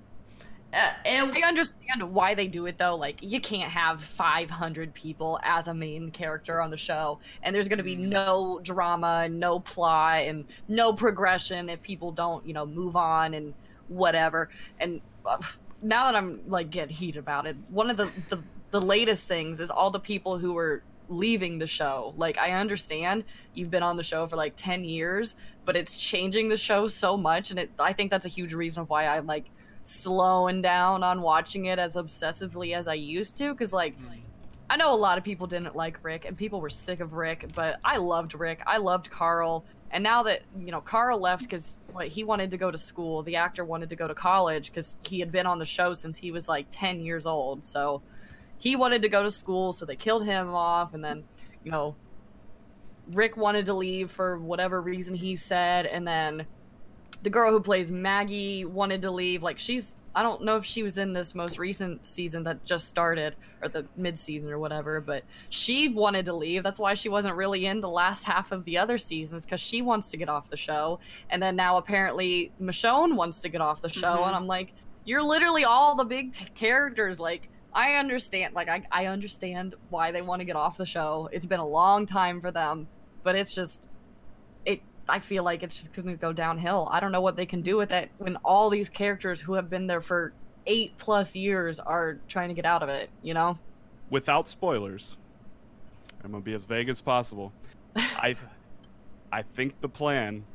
Uh, and I understand why they do it, though. Like, you can't have five hundred people as a main character on the show, and there's going to be no drama, no plot, and no progression if people don't, you know, move on and whatever. And uh, now that I'm, like, getting heated about it, one of the, the, the latest things is all the people who were leaving the show. Like, I understand you've been on the show for, like, ten years, but it's changing the show so much, and it, I think that's a huge reason of why I'm, like, slowing down on watching it as obsessively as I used to, because like I know a lot of people didn't like Rick and people were sick of Rick, but I loved Rick, I loved Carl, and now that, you know, Carl left because what he wanted to go to school, the actor wanted to go to college because he had been on the show since he was like ten years old, so he wanted to go to school, so they killed him off. And then, you know, Rick wanted to leave for whatever reason he said, and then the girl who plays Maggie wanted to leave. Like, she's, I don't know if she was in this most recent season that just started, or the mid-season or whatever, but she wanted to leave. That's why she wasn't really in the last half of the other seasons, because she wants to get off the show. And then now apparently Michonne wants to get off the show. Mm-hmm. And I'm like, you're literally all the big t characters. Like, I understand. Like, I, I understand why they want to get off the show. It's been a long time for them, but it's just, I feel like it's just going to go downhill. I don't know what they can do with it when all these characters who have been there for eight plus years are trying to get out of it, you know? Without spoilers, I'm going to be as vague as possible. I I think the plan,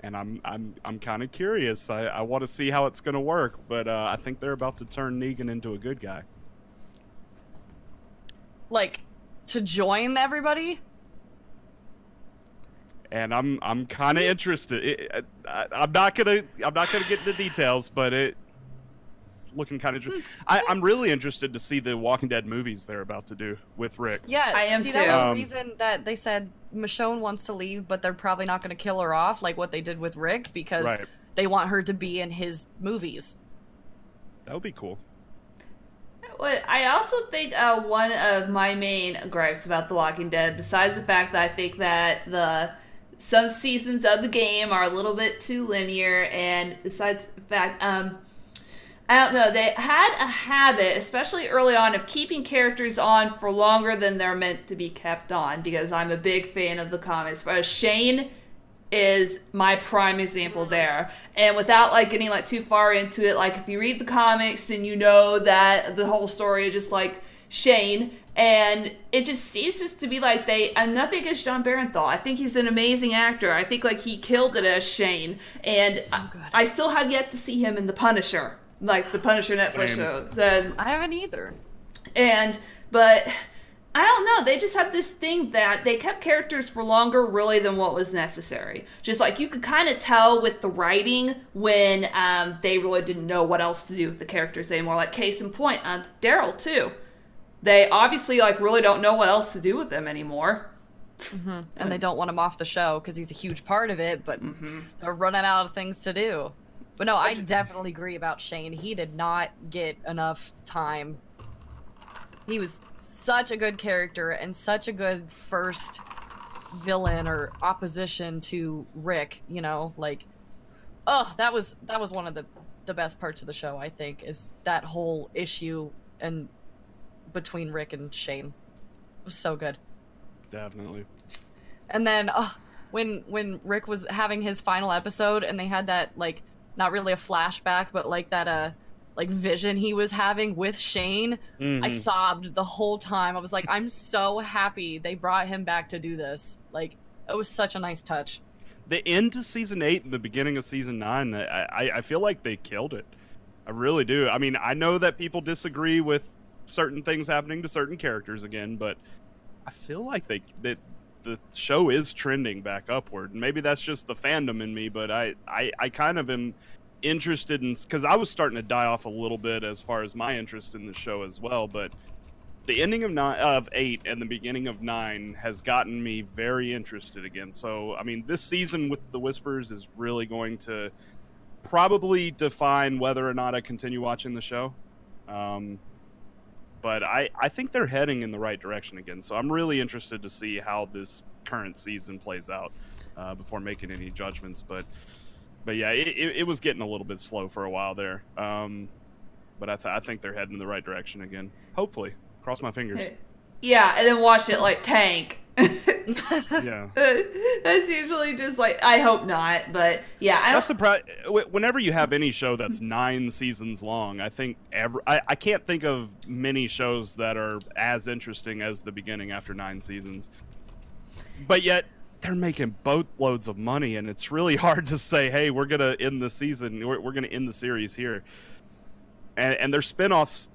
and I'm I'm I'm kind of curious. I, I want to see how it's going to work, but uh, I think they're about to turn Negan into a good guy. Like, to join everybody? And I'm I'm kind of interested. It, I, I'm not gonna I'm not gonna get into details, but it, it's looking kind of interesting. I'm really interested to see the Walking Dead movies they're about to do with Rick. Yeah, I am see, too. That was um, the reason that they said Michonne wants to leave, but they're probably not going to kill her off like what they did with Rick, because right. They want her to be in his movies. That would be cool. Well, I also think uh, one of my main gripes about The Walking Dead, besides the fact that I think that the some seasons of the game are a little bit too linear, and besides the fact, um, I don't know, they had a habit, especially early on, of keeping characters on for longer than they're meant to be kept on, because I'm a big fan of the comics. Uh, Shane is my prime example there, and without like getting like too far into it, like if you read the comics then you know that the whole story is just like Shane, and it just seems just to be like they I'm nothing against John Barenthal. I think he's an amazing actor. I think like he killed it as Shane, and so I, I still have yet to see him in The Punisher, like the Punisher Netflix show. So, I haven't either. And but I don't know. They just had this thing that they kept characters for longer, really, than what was necessary. Just like you could kind of tell with the writing when um, they really didn't know what else to do with the characters anymore. Like case in point, um, Daryl too. They obviously like really don't know what else to do with them anymore. Mm-hmm. And, and they don't want him off the show because he's a huge part of it, but mm-hmm. they're running out of things to do. But no, I definitely agree about Shane. He did not get enough time. He was such a good character and such a good first villain or opposition to Rick, you know, like, oh, that was that was one of the the best parts of the show, I think, is that whole issue and between Rick and Shane. It was so good. Definitely. And then oh, when when Rick was having his final episode and they had that, like, not really a flashback, but like that uh like vision he was having with Shane, mm. I sobbed the whole time. I was like, I'm so happy they brought him back to do this. Like, it was such a nice touch. The end to season eight and the beginning of season nine, I, I feel like they killed it. I really do. I mean, I know that people disagree with certain things happening to certain characters again, but I feel like they that the show is trending back upward. Maybe that's just the fandom in me, but I, I, I kind of am interested in, because I was starting to die off a little bit as far as my interest in the show as well, but the ending of nine of eight and the beginning of nine has gotten me very interested again. So I mean, this season with the Whispers is really going to probably define whether or not I continue watching the show, um, but I, I think they're heading in the right direction again, so I'm really interested to see how this current season plays out uh, before making any judgments. But But yeah, it, it, it was getting a little bit slow for a while there. Um, but I, th I think they're heading in the right direction again. Hopefully. Cross my fingers. Yeah, and then watch it like tank. Yeah. That's usually just like, I hope not. But yeah, I don't. That's the whenever you have any show that's nine seasons long, I think every, I, I can't think of many shows that are as interesting as the beginning after nine seasons. But yet, they're making boatloads of money, and it's really hard to say, hey, we're going to end the season. We're, we're going to end the series here. And, and their spinoffs,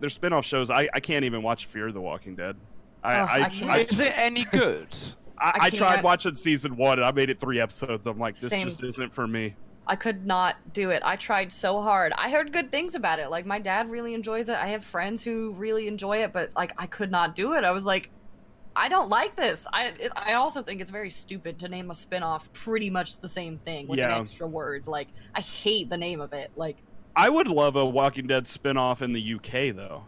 their spinoff shows, I, I can't even watch Fear the Walking Dead. I, oh, I, I, I Is it any good? I, I, I tried watching season one, and I made it three episodes. I'm like, this Same. just isn't for me. I could not do it. I tried so hard. I heard good things about it. Like, my dad really enjoys it. I have friends who really enjoy it, but, like, I could not do it. I was like, I don't like this. I I also think it's very stupid to name a spinoff pretty much the same thing with yeah. an extra word. Like, I hate the name of it. Like, I would love a Walking Dead spinoff in the U K though.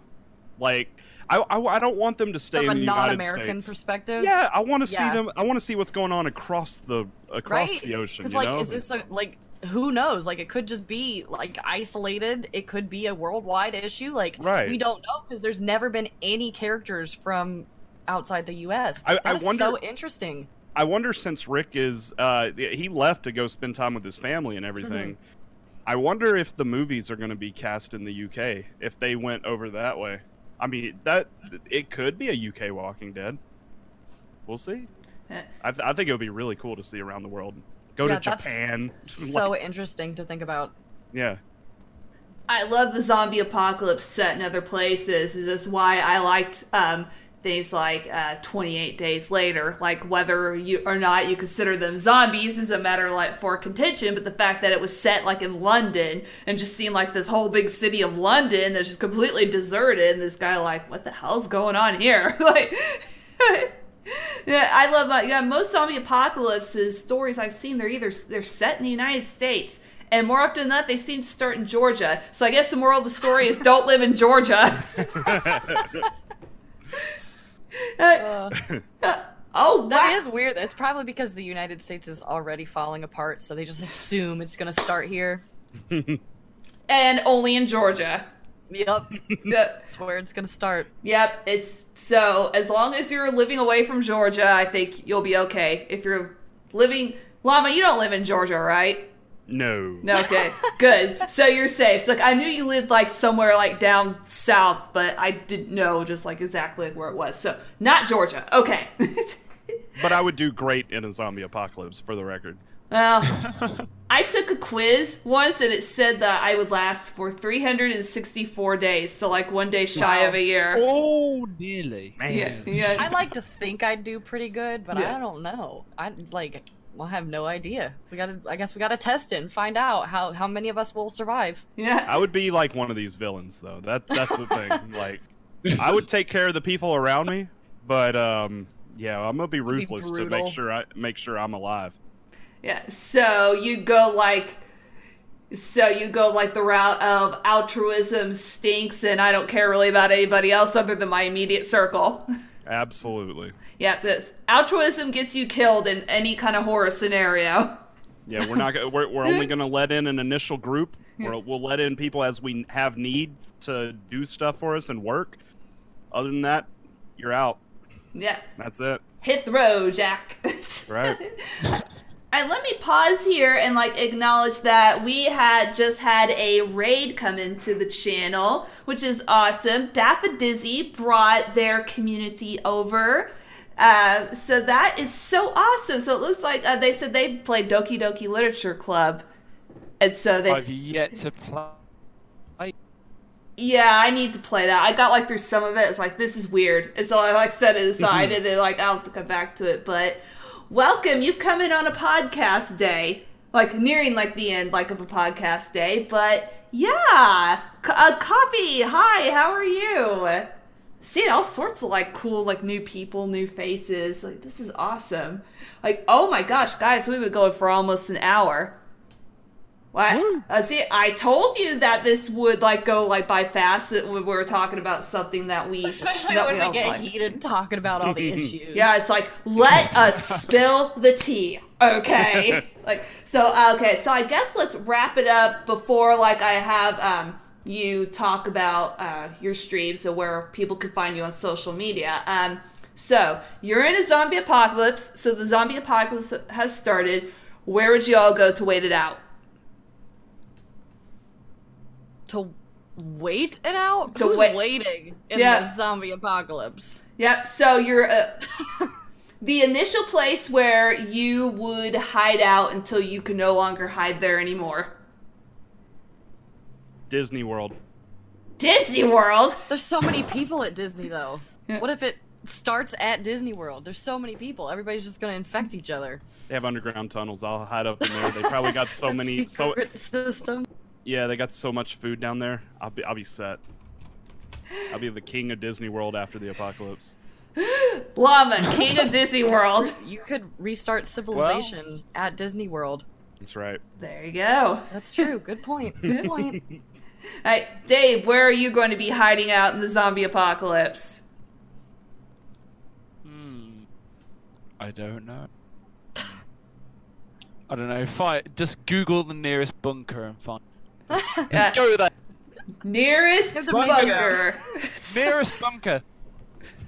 Like, I I, I don't want them to stay in the United States. From a non-American perspective. Yeah, I want to yeah. see them. I want to see what's going on across the across right? the ocean. You like, know? Is this a, like who knows? Like, it could just be like isolated. It could be a worldwide issue. Like, right. we don't know because there's never been any characters from outside the U S I, I wonder, so interesting. I wonder, since Rick is uh he left to go spend time with his family and everything, mm-hmm. I wonder if the movies are going to be cast in the U K, if they went over that way. I mean, that it could be a U K Walking Dead. We'll see. I, th I think it would be really cool to see around the world. Go yeah, to Japan. So like, interesting to think about. Yeah. I love the zombie apocalypse set in other places. Is this why I liked um things like uh, twenty-eight Days Later, like whether you or not you consider them zombies is a matter like for contention, but the fact that it was set like in London and just seemed like this whole big city of London that's just completely deserted, and this guy like, what the hell's going on here? Like, yeah, I love that. Yeah, most zombie apocalypses stories I've seen, they're either they're set in the United States, and more often than not, they seem to start in Georgia. So I guess the moral of the story is don't live in Georgia. uh, uh, oh, wow. That is weird. It's probably because the United States is already falling apart, so they just assume it's going to start here. And only in Georgia. Yep. That's where it's going to start. Yep. It's so, as long as you're living away from Georgia, I think you'll be okay. If you're living... Llama, you don't live in Georgia, right? No. No, okay. Good. So you're safe. So, like, I knew you lived, like, somewhere, like, down south, but I didn't know just, like, exactly where it was. So, not Georgia. Okay. But I would do great in a zombie apocalypse, for the record. Well, I took a quiz once, and it said that I would last for three hundred sixty-four days, so like one day shy wow. of a year. Oh, dearly. Man. Yeah, yeah. I like to think I do pretty good, but yeah. I don't know. I like, well, I have no idea. We gotta, I guess we gotta test it and find out how, how many of us will survive. Yeah. I would be like one of these villains, though. That That's the thing. Like, I would take care of the people around me, but um, yeah, I'm gonna be ruthless to make sure I make sure I'm alive. Yeah, so you go like, so you go like the route of altruism stinks and I don't care really about anybody else other than my immediate circle. Absolutely. Yeah, this altruism gets you killed in any kind of horror scenario. Yeah, we're not. We're, we're only going to let in an initial group. We're, we'll let in people as we have need to do stuff for us and work. Other than that, you're out. Yeah. That's it. Hit the road, Jack. Right. And let me pause here and like acknowledge that we had just had a raid come into the channel, which is awesome. Daffodizzy brought their community over. Uh, so that is so awesome. So it looks like uh, they said they played Doki Doki Literature Club. And so they... I've yet to play. I... Yeah, I need to play that. I got like through some of it. It's like, this is weird. And so I like set it aside and then like, I'll have to come back to it. But... welcome, you've come in on a podcast day, like nearing like the end like of a podcast day, but yeah, C uh, coffee, hi, how are you? Seeing all sorts of like cool, like new people, new faces, like this is awesome. Like, oh my gosh, guys, we've been going for almost an hour. What? Mm. Uh, see, I told you that this would like go like by fast when we were talking about something that we especially that when we, we get like. heated talking about all the issues. Yeah, it's like let us spill the tea, okay? Like so, okay. So I guess let's wrap it up before like I have um you talk about uh, your stream, so where people can find you on social media. Um, so you're in a zombie apocalypse. So the zombie apocalypse has started. Where would you all go to wait it out? To wait it out? To Who's wait waiting in yeah. the zombie apocalypse? Yep, so you're... Uh, the initial place where you would hide out until you can no longer hide there anymore. Disney World. Disney World? There's so many people at Disney, though. Yeah. What if it starts at Disney World? There's so many people. Everybody's just going to infect each other. They have underground tunnels. I'll hide up in there. They probably got so many... secret so system. Yeah, they got so much food down there. I'll be, I'll be set. I'll be the king of Disney World after the apocalypse. Llama, king of Disney World. You could restart civilization well, at Disney World. That's right. There you go. That's true. Good point. Good point. All right, Dave, where are you going to be hiding out in the zombie apocalypse? Hmm. I don't know. I don't know. Fine. Just Google the nearest bunker and find. Let's go there. Nearest bunker. Nearest bunker.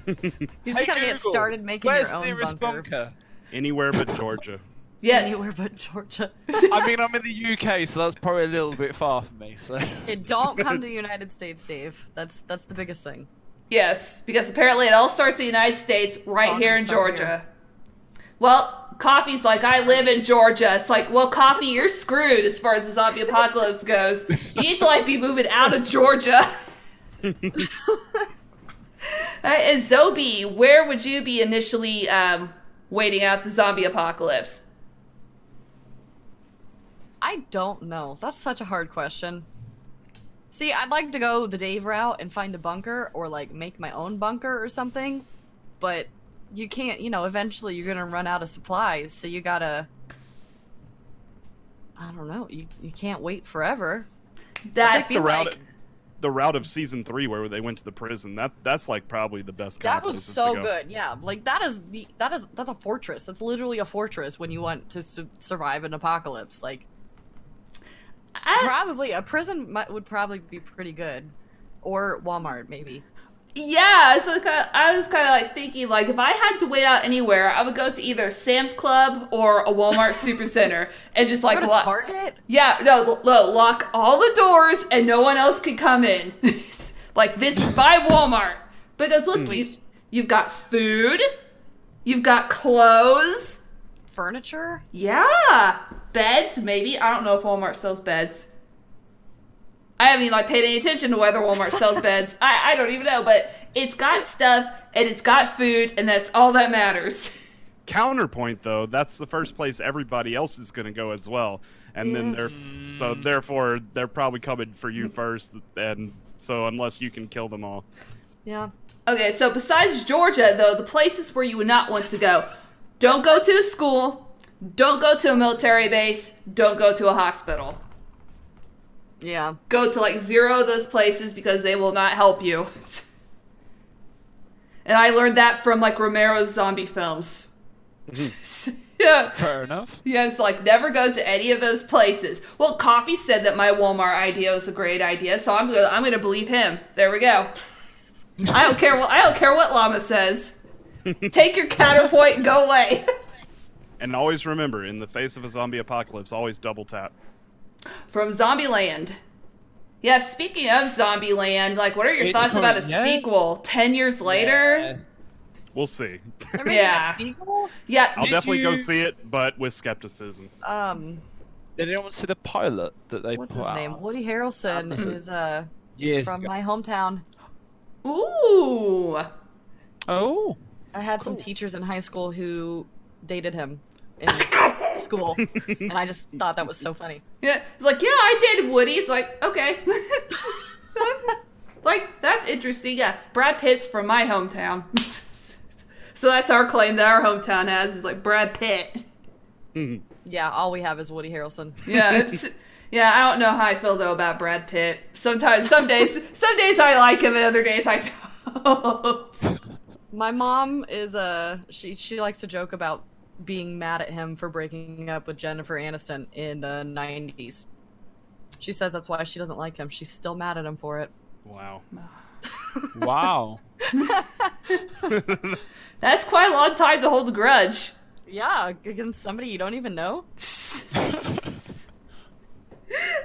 You just hey, gotta Google. get started making Where's your own nearest bunker. bunker. Anywhere but Georgia. Yes. Anywhere but Georgia. I mean, I'm in the U K, so that's probably a little bit far from me. So. It don't come to the United States, Dave. That's that's the biggest thing. Yes, because apparently it all starts in the United States, right oh, here in Georgia. Here. Well. Coffee's like, I live in Georgia. It's like, well, Coffee, you're screwed as far as the zombie apocalypse goes. You need to, like, be moving out of Georgia. All right, and Zobi, where would you be initially um, waiting out the zombie apocalypse? I don't know. That's such a hard question. See, I'd like to go the Dave route and find a bunker or, like, make my own bunker or something, but... you can't, you know, eventually you're going to run out of supplies, so you gotta... I don't know. You you can't wait forever. That's the route. Like, the route of season three where they went to the prison. That that's like probably the best. That was so good. Yeah, like that is the that is that's a fortress. That's literally a fortress when you want to su survive an apocalypse. Like I, probably a prison might, would probably be pretty good, or Walmart maybe. Yeah, so kinda, I was kind of like thinking, like, if I had to wait out anywhere, I would go to either Sam's Club or a Walmart Supercenter and just like lock. Target? Yeah, no, no, lock all the doors and no one else can come in. Like, this is my Walmart. Because look, mm. you, you've got food, you've got clothes, furniture. Yeah, beds maybe. I don't know if Walmart sells beds. I haven't even like paid any attention to whether Walmart sells beds. I, I don't even know, but it's got stuff and it's got food and that's all that matters. Counterpoint though, that's the first place everybody else is going to go as well. And mm. then they're, so therefore they're probably coming for you first. And so unless you can kill them all. Yeah. Okay. So besides Georgia though, the places where you would not want to go, don't go to a school. Don't go to a military base. Don't go to a hospital. Yeah. Go to like zero of those places because they will not help you. And I learned that from like Romero's zombie films. Mm-hmm. Yeah. Fair enough. Yes, yeah, like never go to any of those places. Well, Coffee said that my Walmart idea was a great idea, so I'm gonna I'm gonna believe him. There we go. I don't care what I don't care what Llama says. Take your counterpoint and go away. And always remember, in the face of a zombie apocalypse, always double tap. From Zombieland. Yeah, speaking of Zombieland, like, what are your it's thoughts about a yet? sequel? Ten years later? Yes. We'll see. Yeah. A sequel? Yeah. I'll Did definitely you... go see it, but with skepticism. Um. Did anyone see the pilot that they What's put What's his out? name? Woody Harrelson is, is uh, years from ago. my hometown. Ooh. Oh. I had cool. some teachers in high school who dated him. In school, and I just thought that was so funny. Yeah, it's like, yeah, I did Woody. It's like, okay, like that's interesting. Yeah, Brad Pitt's from my hometown, so that's our claim that our hometown has is like Brad Pitt. Mm-hmm. Yeah, all we have is Woody Harrelson. Yeah, it's, yeah. I don't know how I feel though about Brad Pitt. Sometimes, some days, some days I like him, and other days I don't. My mom is a uh, she. She likes to joke about being mad at him for breaking up with Jennifer Aniston in the nineties. She says that's why she doesn't like him. She's still mad at him for it. Wow. Wow. That's quite a long time to hold a grudge. Yeah, against somebody you don't even know.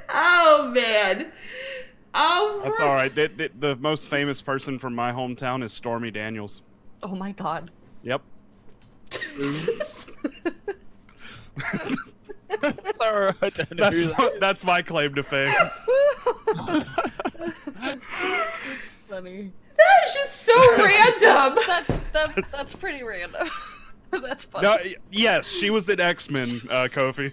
Oh, man. Oh, that's all right. The, the, the most famous person from my hometown is Stormy Daniels. Oh, my God. Yep. Sorry, I don't know that's, that what, that's my claim to fame. Funny. That is just so random. That's that's, that's that's pretty random. That's funny. No, yes, she was in X-Men, uh, Kofi.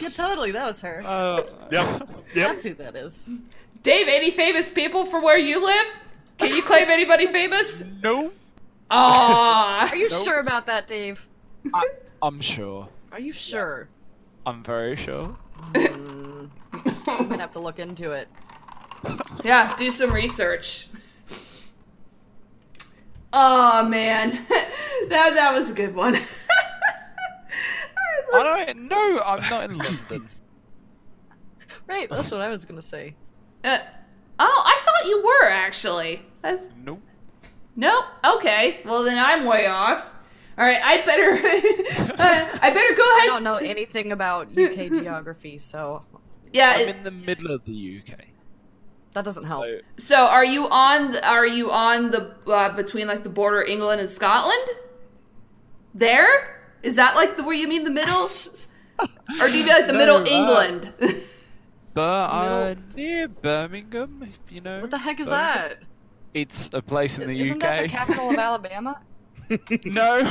Yeah, totally. That was her. Uh, yep. Yep. That's who that is. Dave, any famous people from where you live? Can you claim anybody famous? No. Ah. Are you nope. sure about that, Dave? I, I'm sure. Are you sure? Yeah. I'm very sure. Mm. I'm gonna have to look into it. Yeah, do some research. Oh man, that that was a good one. I don't know. I'm not in London. Right, that's what I was gonna say. Uh, oh, I thought you were actually. That's nope. Nope. Okay. Well, then I'm way off. All right, I better. uh, I better go ahead. I don't know anything about U K geography, so. Yeah, I'm it... in the middle of the U K. That doesn't help. So, so are you on? Are you on the uh, between like the border England and Scotland? There. Is that like the where you mean the middle? Or do you mean like the no, middle uh, England? But uh, no. Near Birmingham, if you know. What the heck is Birmingham? that? It's a place in the Isn't U K. Isn't that the capital of Alabama? No.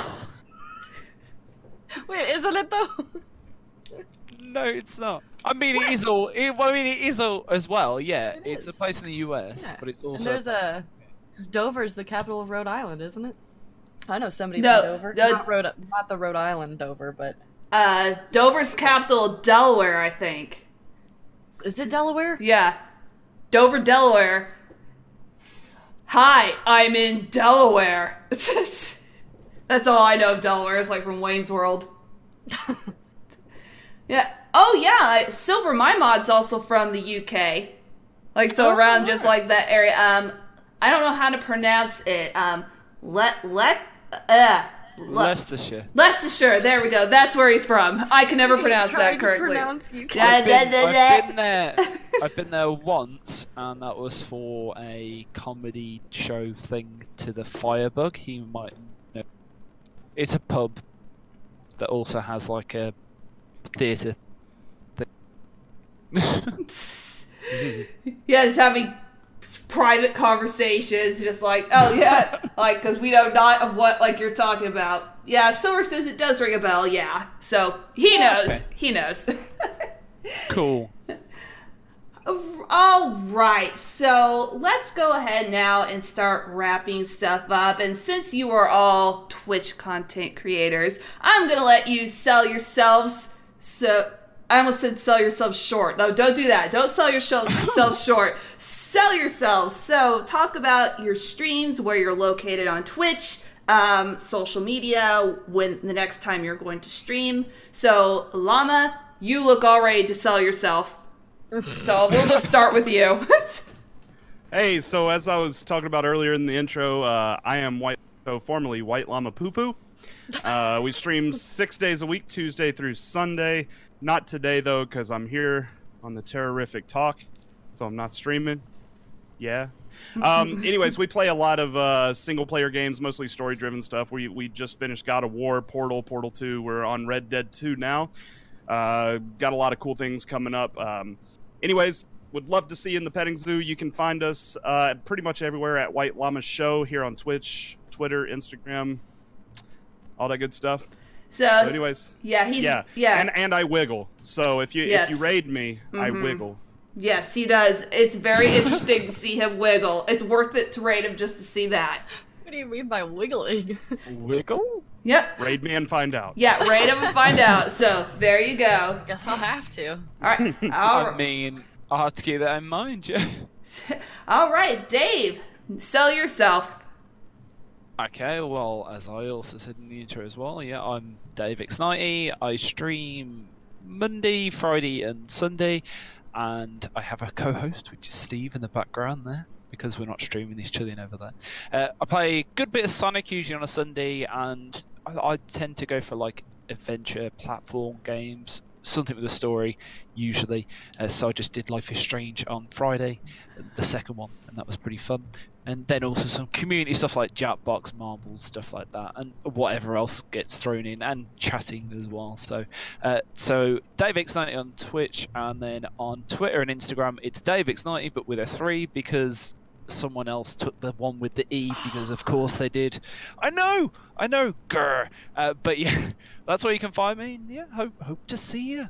Wait, isn't it though? No, it's not. I mean, what? it is all. It, well, I mean, it is all as well. Yeah, it it's is. a place in the U S, yeah. But it's also. And there's a. Dover's the capital of Rhode Island, isn't it? I know somebody no, from Dover. No, not, Rhode, not the Rhode Island Dover, but... Uh, Dover's capital, Delaware, I think. Is it Delaware? Yeah. Dover, Delaware. Hi, I'm in Delaware. That's all I know of Delaware. It's like from Wayne's World. Yeah. Oh, yeah. Silver, my mod's also from the U K. Like, so oh, around just like that area. Um, I don't know how to pronounce it. Um, let, let, uh. Leicestershire. Leicestershire, there we go. That's where he's from. I can never pronounce that correctly. Pronounce I've, been, I've been there. I've been there once, and that was for a comedy show thing to the Firebug. He might know. It's a pub that also has like a theatre thing. Yeah, just having private conversations, just like, oh yeah, like, because we know not of what, like, you're talking about. Yeah, Silver says it does ring a bell, yeah. So, he knows. Okay. He knows. Cool. All right, so let's go ahead now and start wrapping stuff up. And since you are all Twitch content creators, I'm going to let you sell yourselves, so... I almost said sell yourself short. No, don't do that. Don't sell yourself short. Sell yourselves. So talk about your streams, where you're located on Twitch, um, social media, when the next time you're going to stream. So Llama, you look all ready to sell yourself. So we'll just start with you. Hey, so as I was talking about earlier in the intro, uh, I am White, so formerly White Llama Poo Poo. Uh, we stream six days a week, Tuesday through Sunday. Not today, though, because I'm here on the Terrific Talk, so I'm not streaming. Yeah. Um, anyways, we play a lot of uh, single-player games, mostly story-driven stuff. We we just finished God of War, Portal, Portal two. We're on Red Dead Two now. Uh, got a lot of cool things coming up. Um, anyways, would love to see you in the petting zoo. You can find us uh, pretty much everywhere at White Llama Show here on Twitch, Twitter, Instagram, all that good stuff. So, so anyways, yeah, he's yeah. yeah, and and I wiggle. So if you yes. if you raid me, mm-hmm. I wiggle. Yes, he does. It's very interesting to see him wiggle. It's worth it to raid him just to see that. What do you mean by wiggling? Wiggle? Yep. Raid me and find out. Yeah, raid him and find out. So there you go. Guess I'll have to. All right. I'll... I mean, I'll have to keep that in mind, yeah. All right, Dave, sell yourself. Okay, well, as I also said in the intro as well, yeah, I'm Dave X ninety. I stream Monday, Friday, and Sunday, and I have a co-host, which is Steve in the background there, because we're not streaming, he's chilling over there. Uh, I play a good bit of Sonic usually on a Sunday, and I, I tend to go for, like, adventure platform games, something with a story, usually. Uh, so I just did Life is Strange on Friday, the second one, and that was pretty fun. And then also some community stuff like Jackbox, Marbles, stuff like that, and whatever else gets thrown in, and chatting as well. So uh, so Dave X ninety on Twitch, and then on Twitter and Instagram, it's Dave X ninety, but with a three, because someone else took the one with the E, because of course they did. I know, I know, grr. Uh, but yeah, that's where you can find me, and yeah, hope, hope to see you.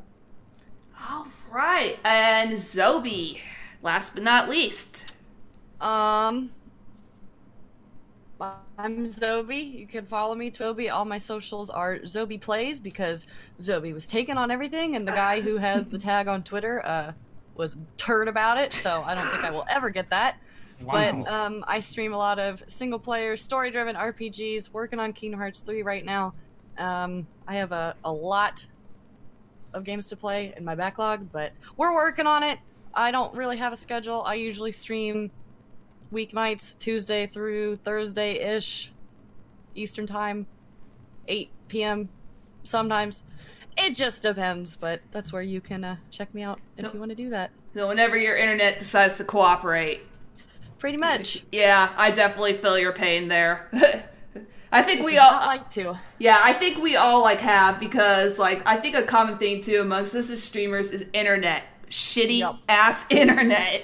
All right, and Zobie, last but not least. Um... I'm Zobie. You can follow me, Toby. All my socials are Zobie Plays, because Zobie was taken on everything, and the guy who has the tag on Twitter uh, was turd about it, so I don't think I will ever get that. Wow. But um, I stream a lot of single-player, story-driven R P Gs, working on Kingdom Hearts three right now. Um, I have a, a lot of games to play in my backlog, but we're working on it. I don't really have a schedule. I usually stream... weeknights, Tuesday through Thursday-ish, Eastern Time, eight p.m. sometimes. It just depends, but that's where you can uh, check me out if nope. you want to do that. So whenever your internet decides to cooperate. Pretty much. Yeah, I definitely feel your pain there. I think it we all like to. Yeah, I think we all like have, because like I think a common thing too amongst us as streamers is internet. Shitty yep. ass internet.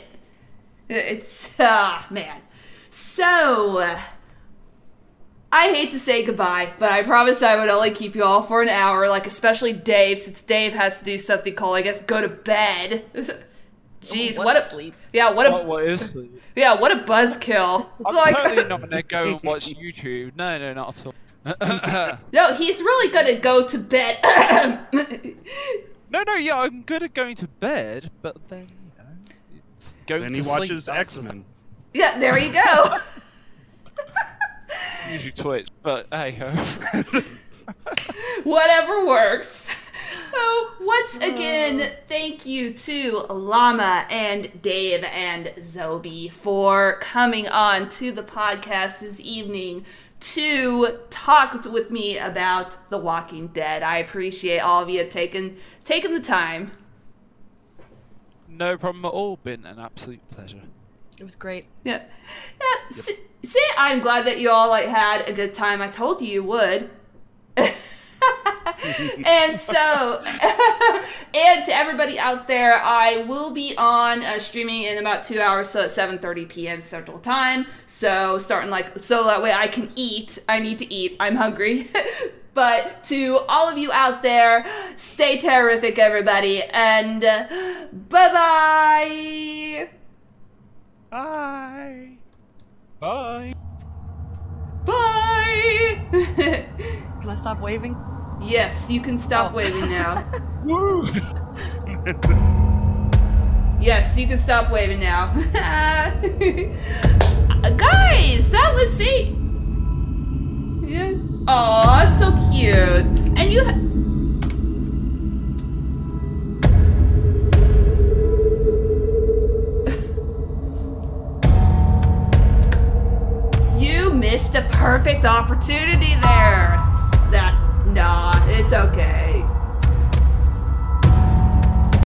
It's, ah, man. So, I hate to say goodbye, but I promised I would only keep you all for an hour, like especially Dave, since Dave has to do something called, I guess, go to bed. Jeez, what, what a sleep. Yeah, what a what, what is sleep? Yeah, what a buzzkill. I'm like, totally not gonna go and watch YouTube. No, no, not at all. No, he's really gonna go to bed. no, no, yeah, I'm good at going to bed, but then you know, it's going then to sleep. Then he watches X-Men. Yeah, there you go. Usually Twitch, but hey ho. Whatever works. Oh, once again, thank you to Llama and Dave and Zoby for coming on to the podcast this evening to talk with me about The Walking Dead. I appreciate all of you taking taking the time. No problem at all. Been an absolute pleasure. It was great. Yeah. Yeah. Yep. See, I'm glad that you all like had a good time. I told you you would. And so, and to everybody out there, I will be on uh, streaming in about two hours, so at seven thirty p m Central Time. So starting like, so that way I can eat. I need to eat. I'm hungry. But to all of you out there, stay terrific, everybody, and uh, bye-bye. Bye. Bye. Bye. Can I stop waving? Yes, you can stop oh. waving now. Woo! Yes, you can stop waving now. uh, guys, that was see. Yeah. Aw, so cute. And you. Ha you missed a perfect opportunity there. That. Nah, it's okay.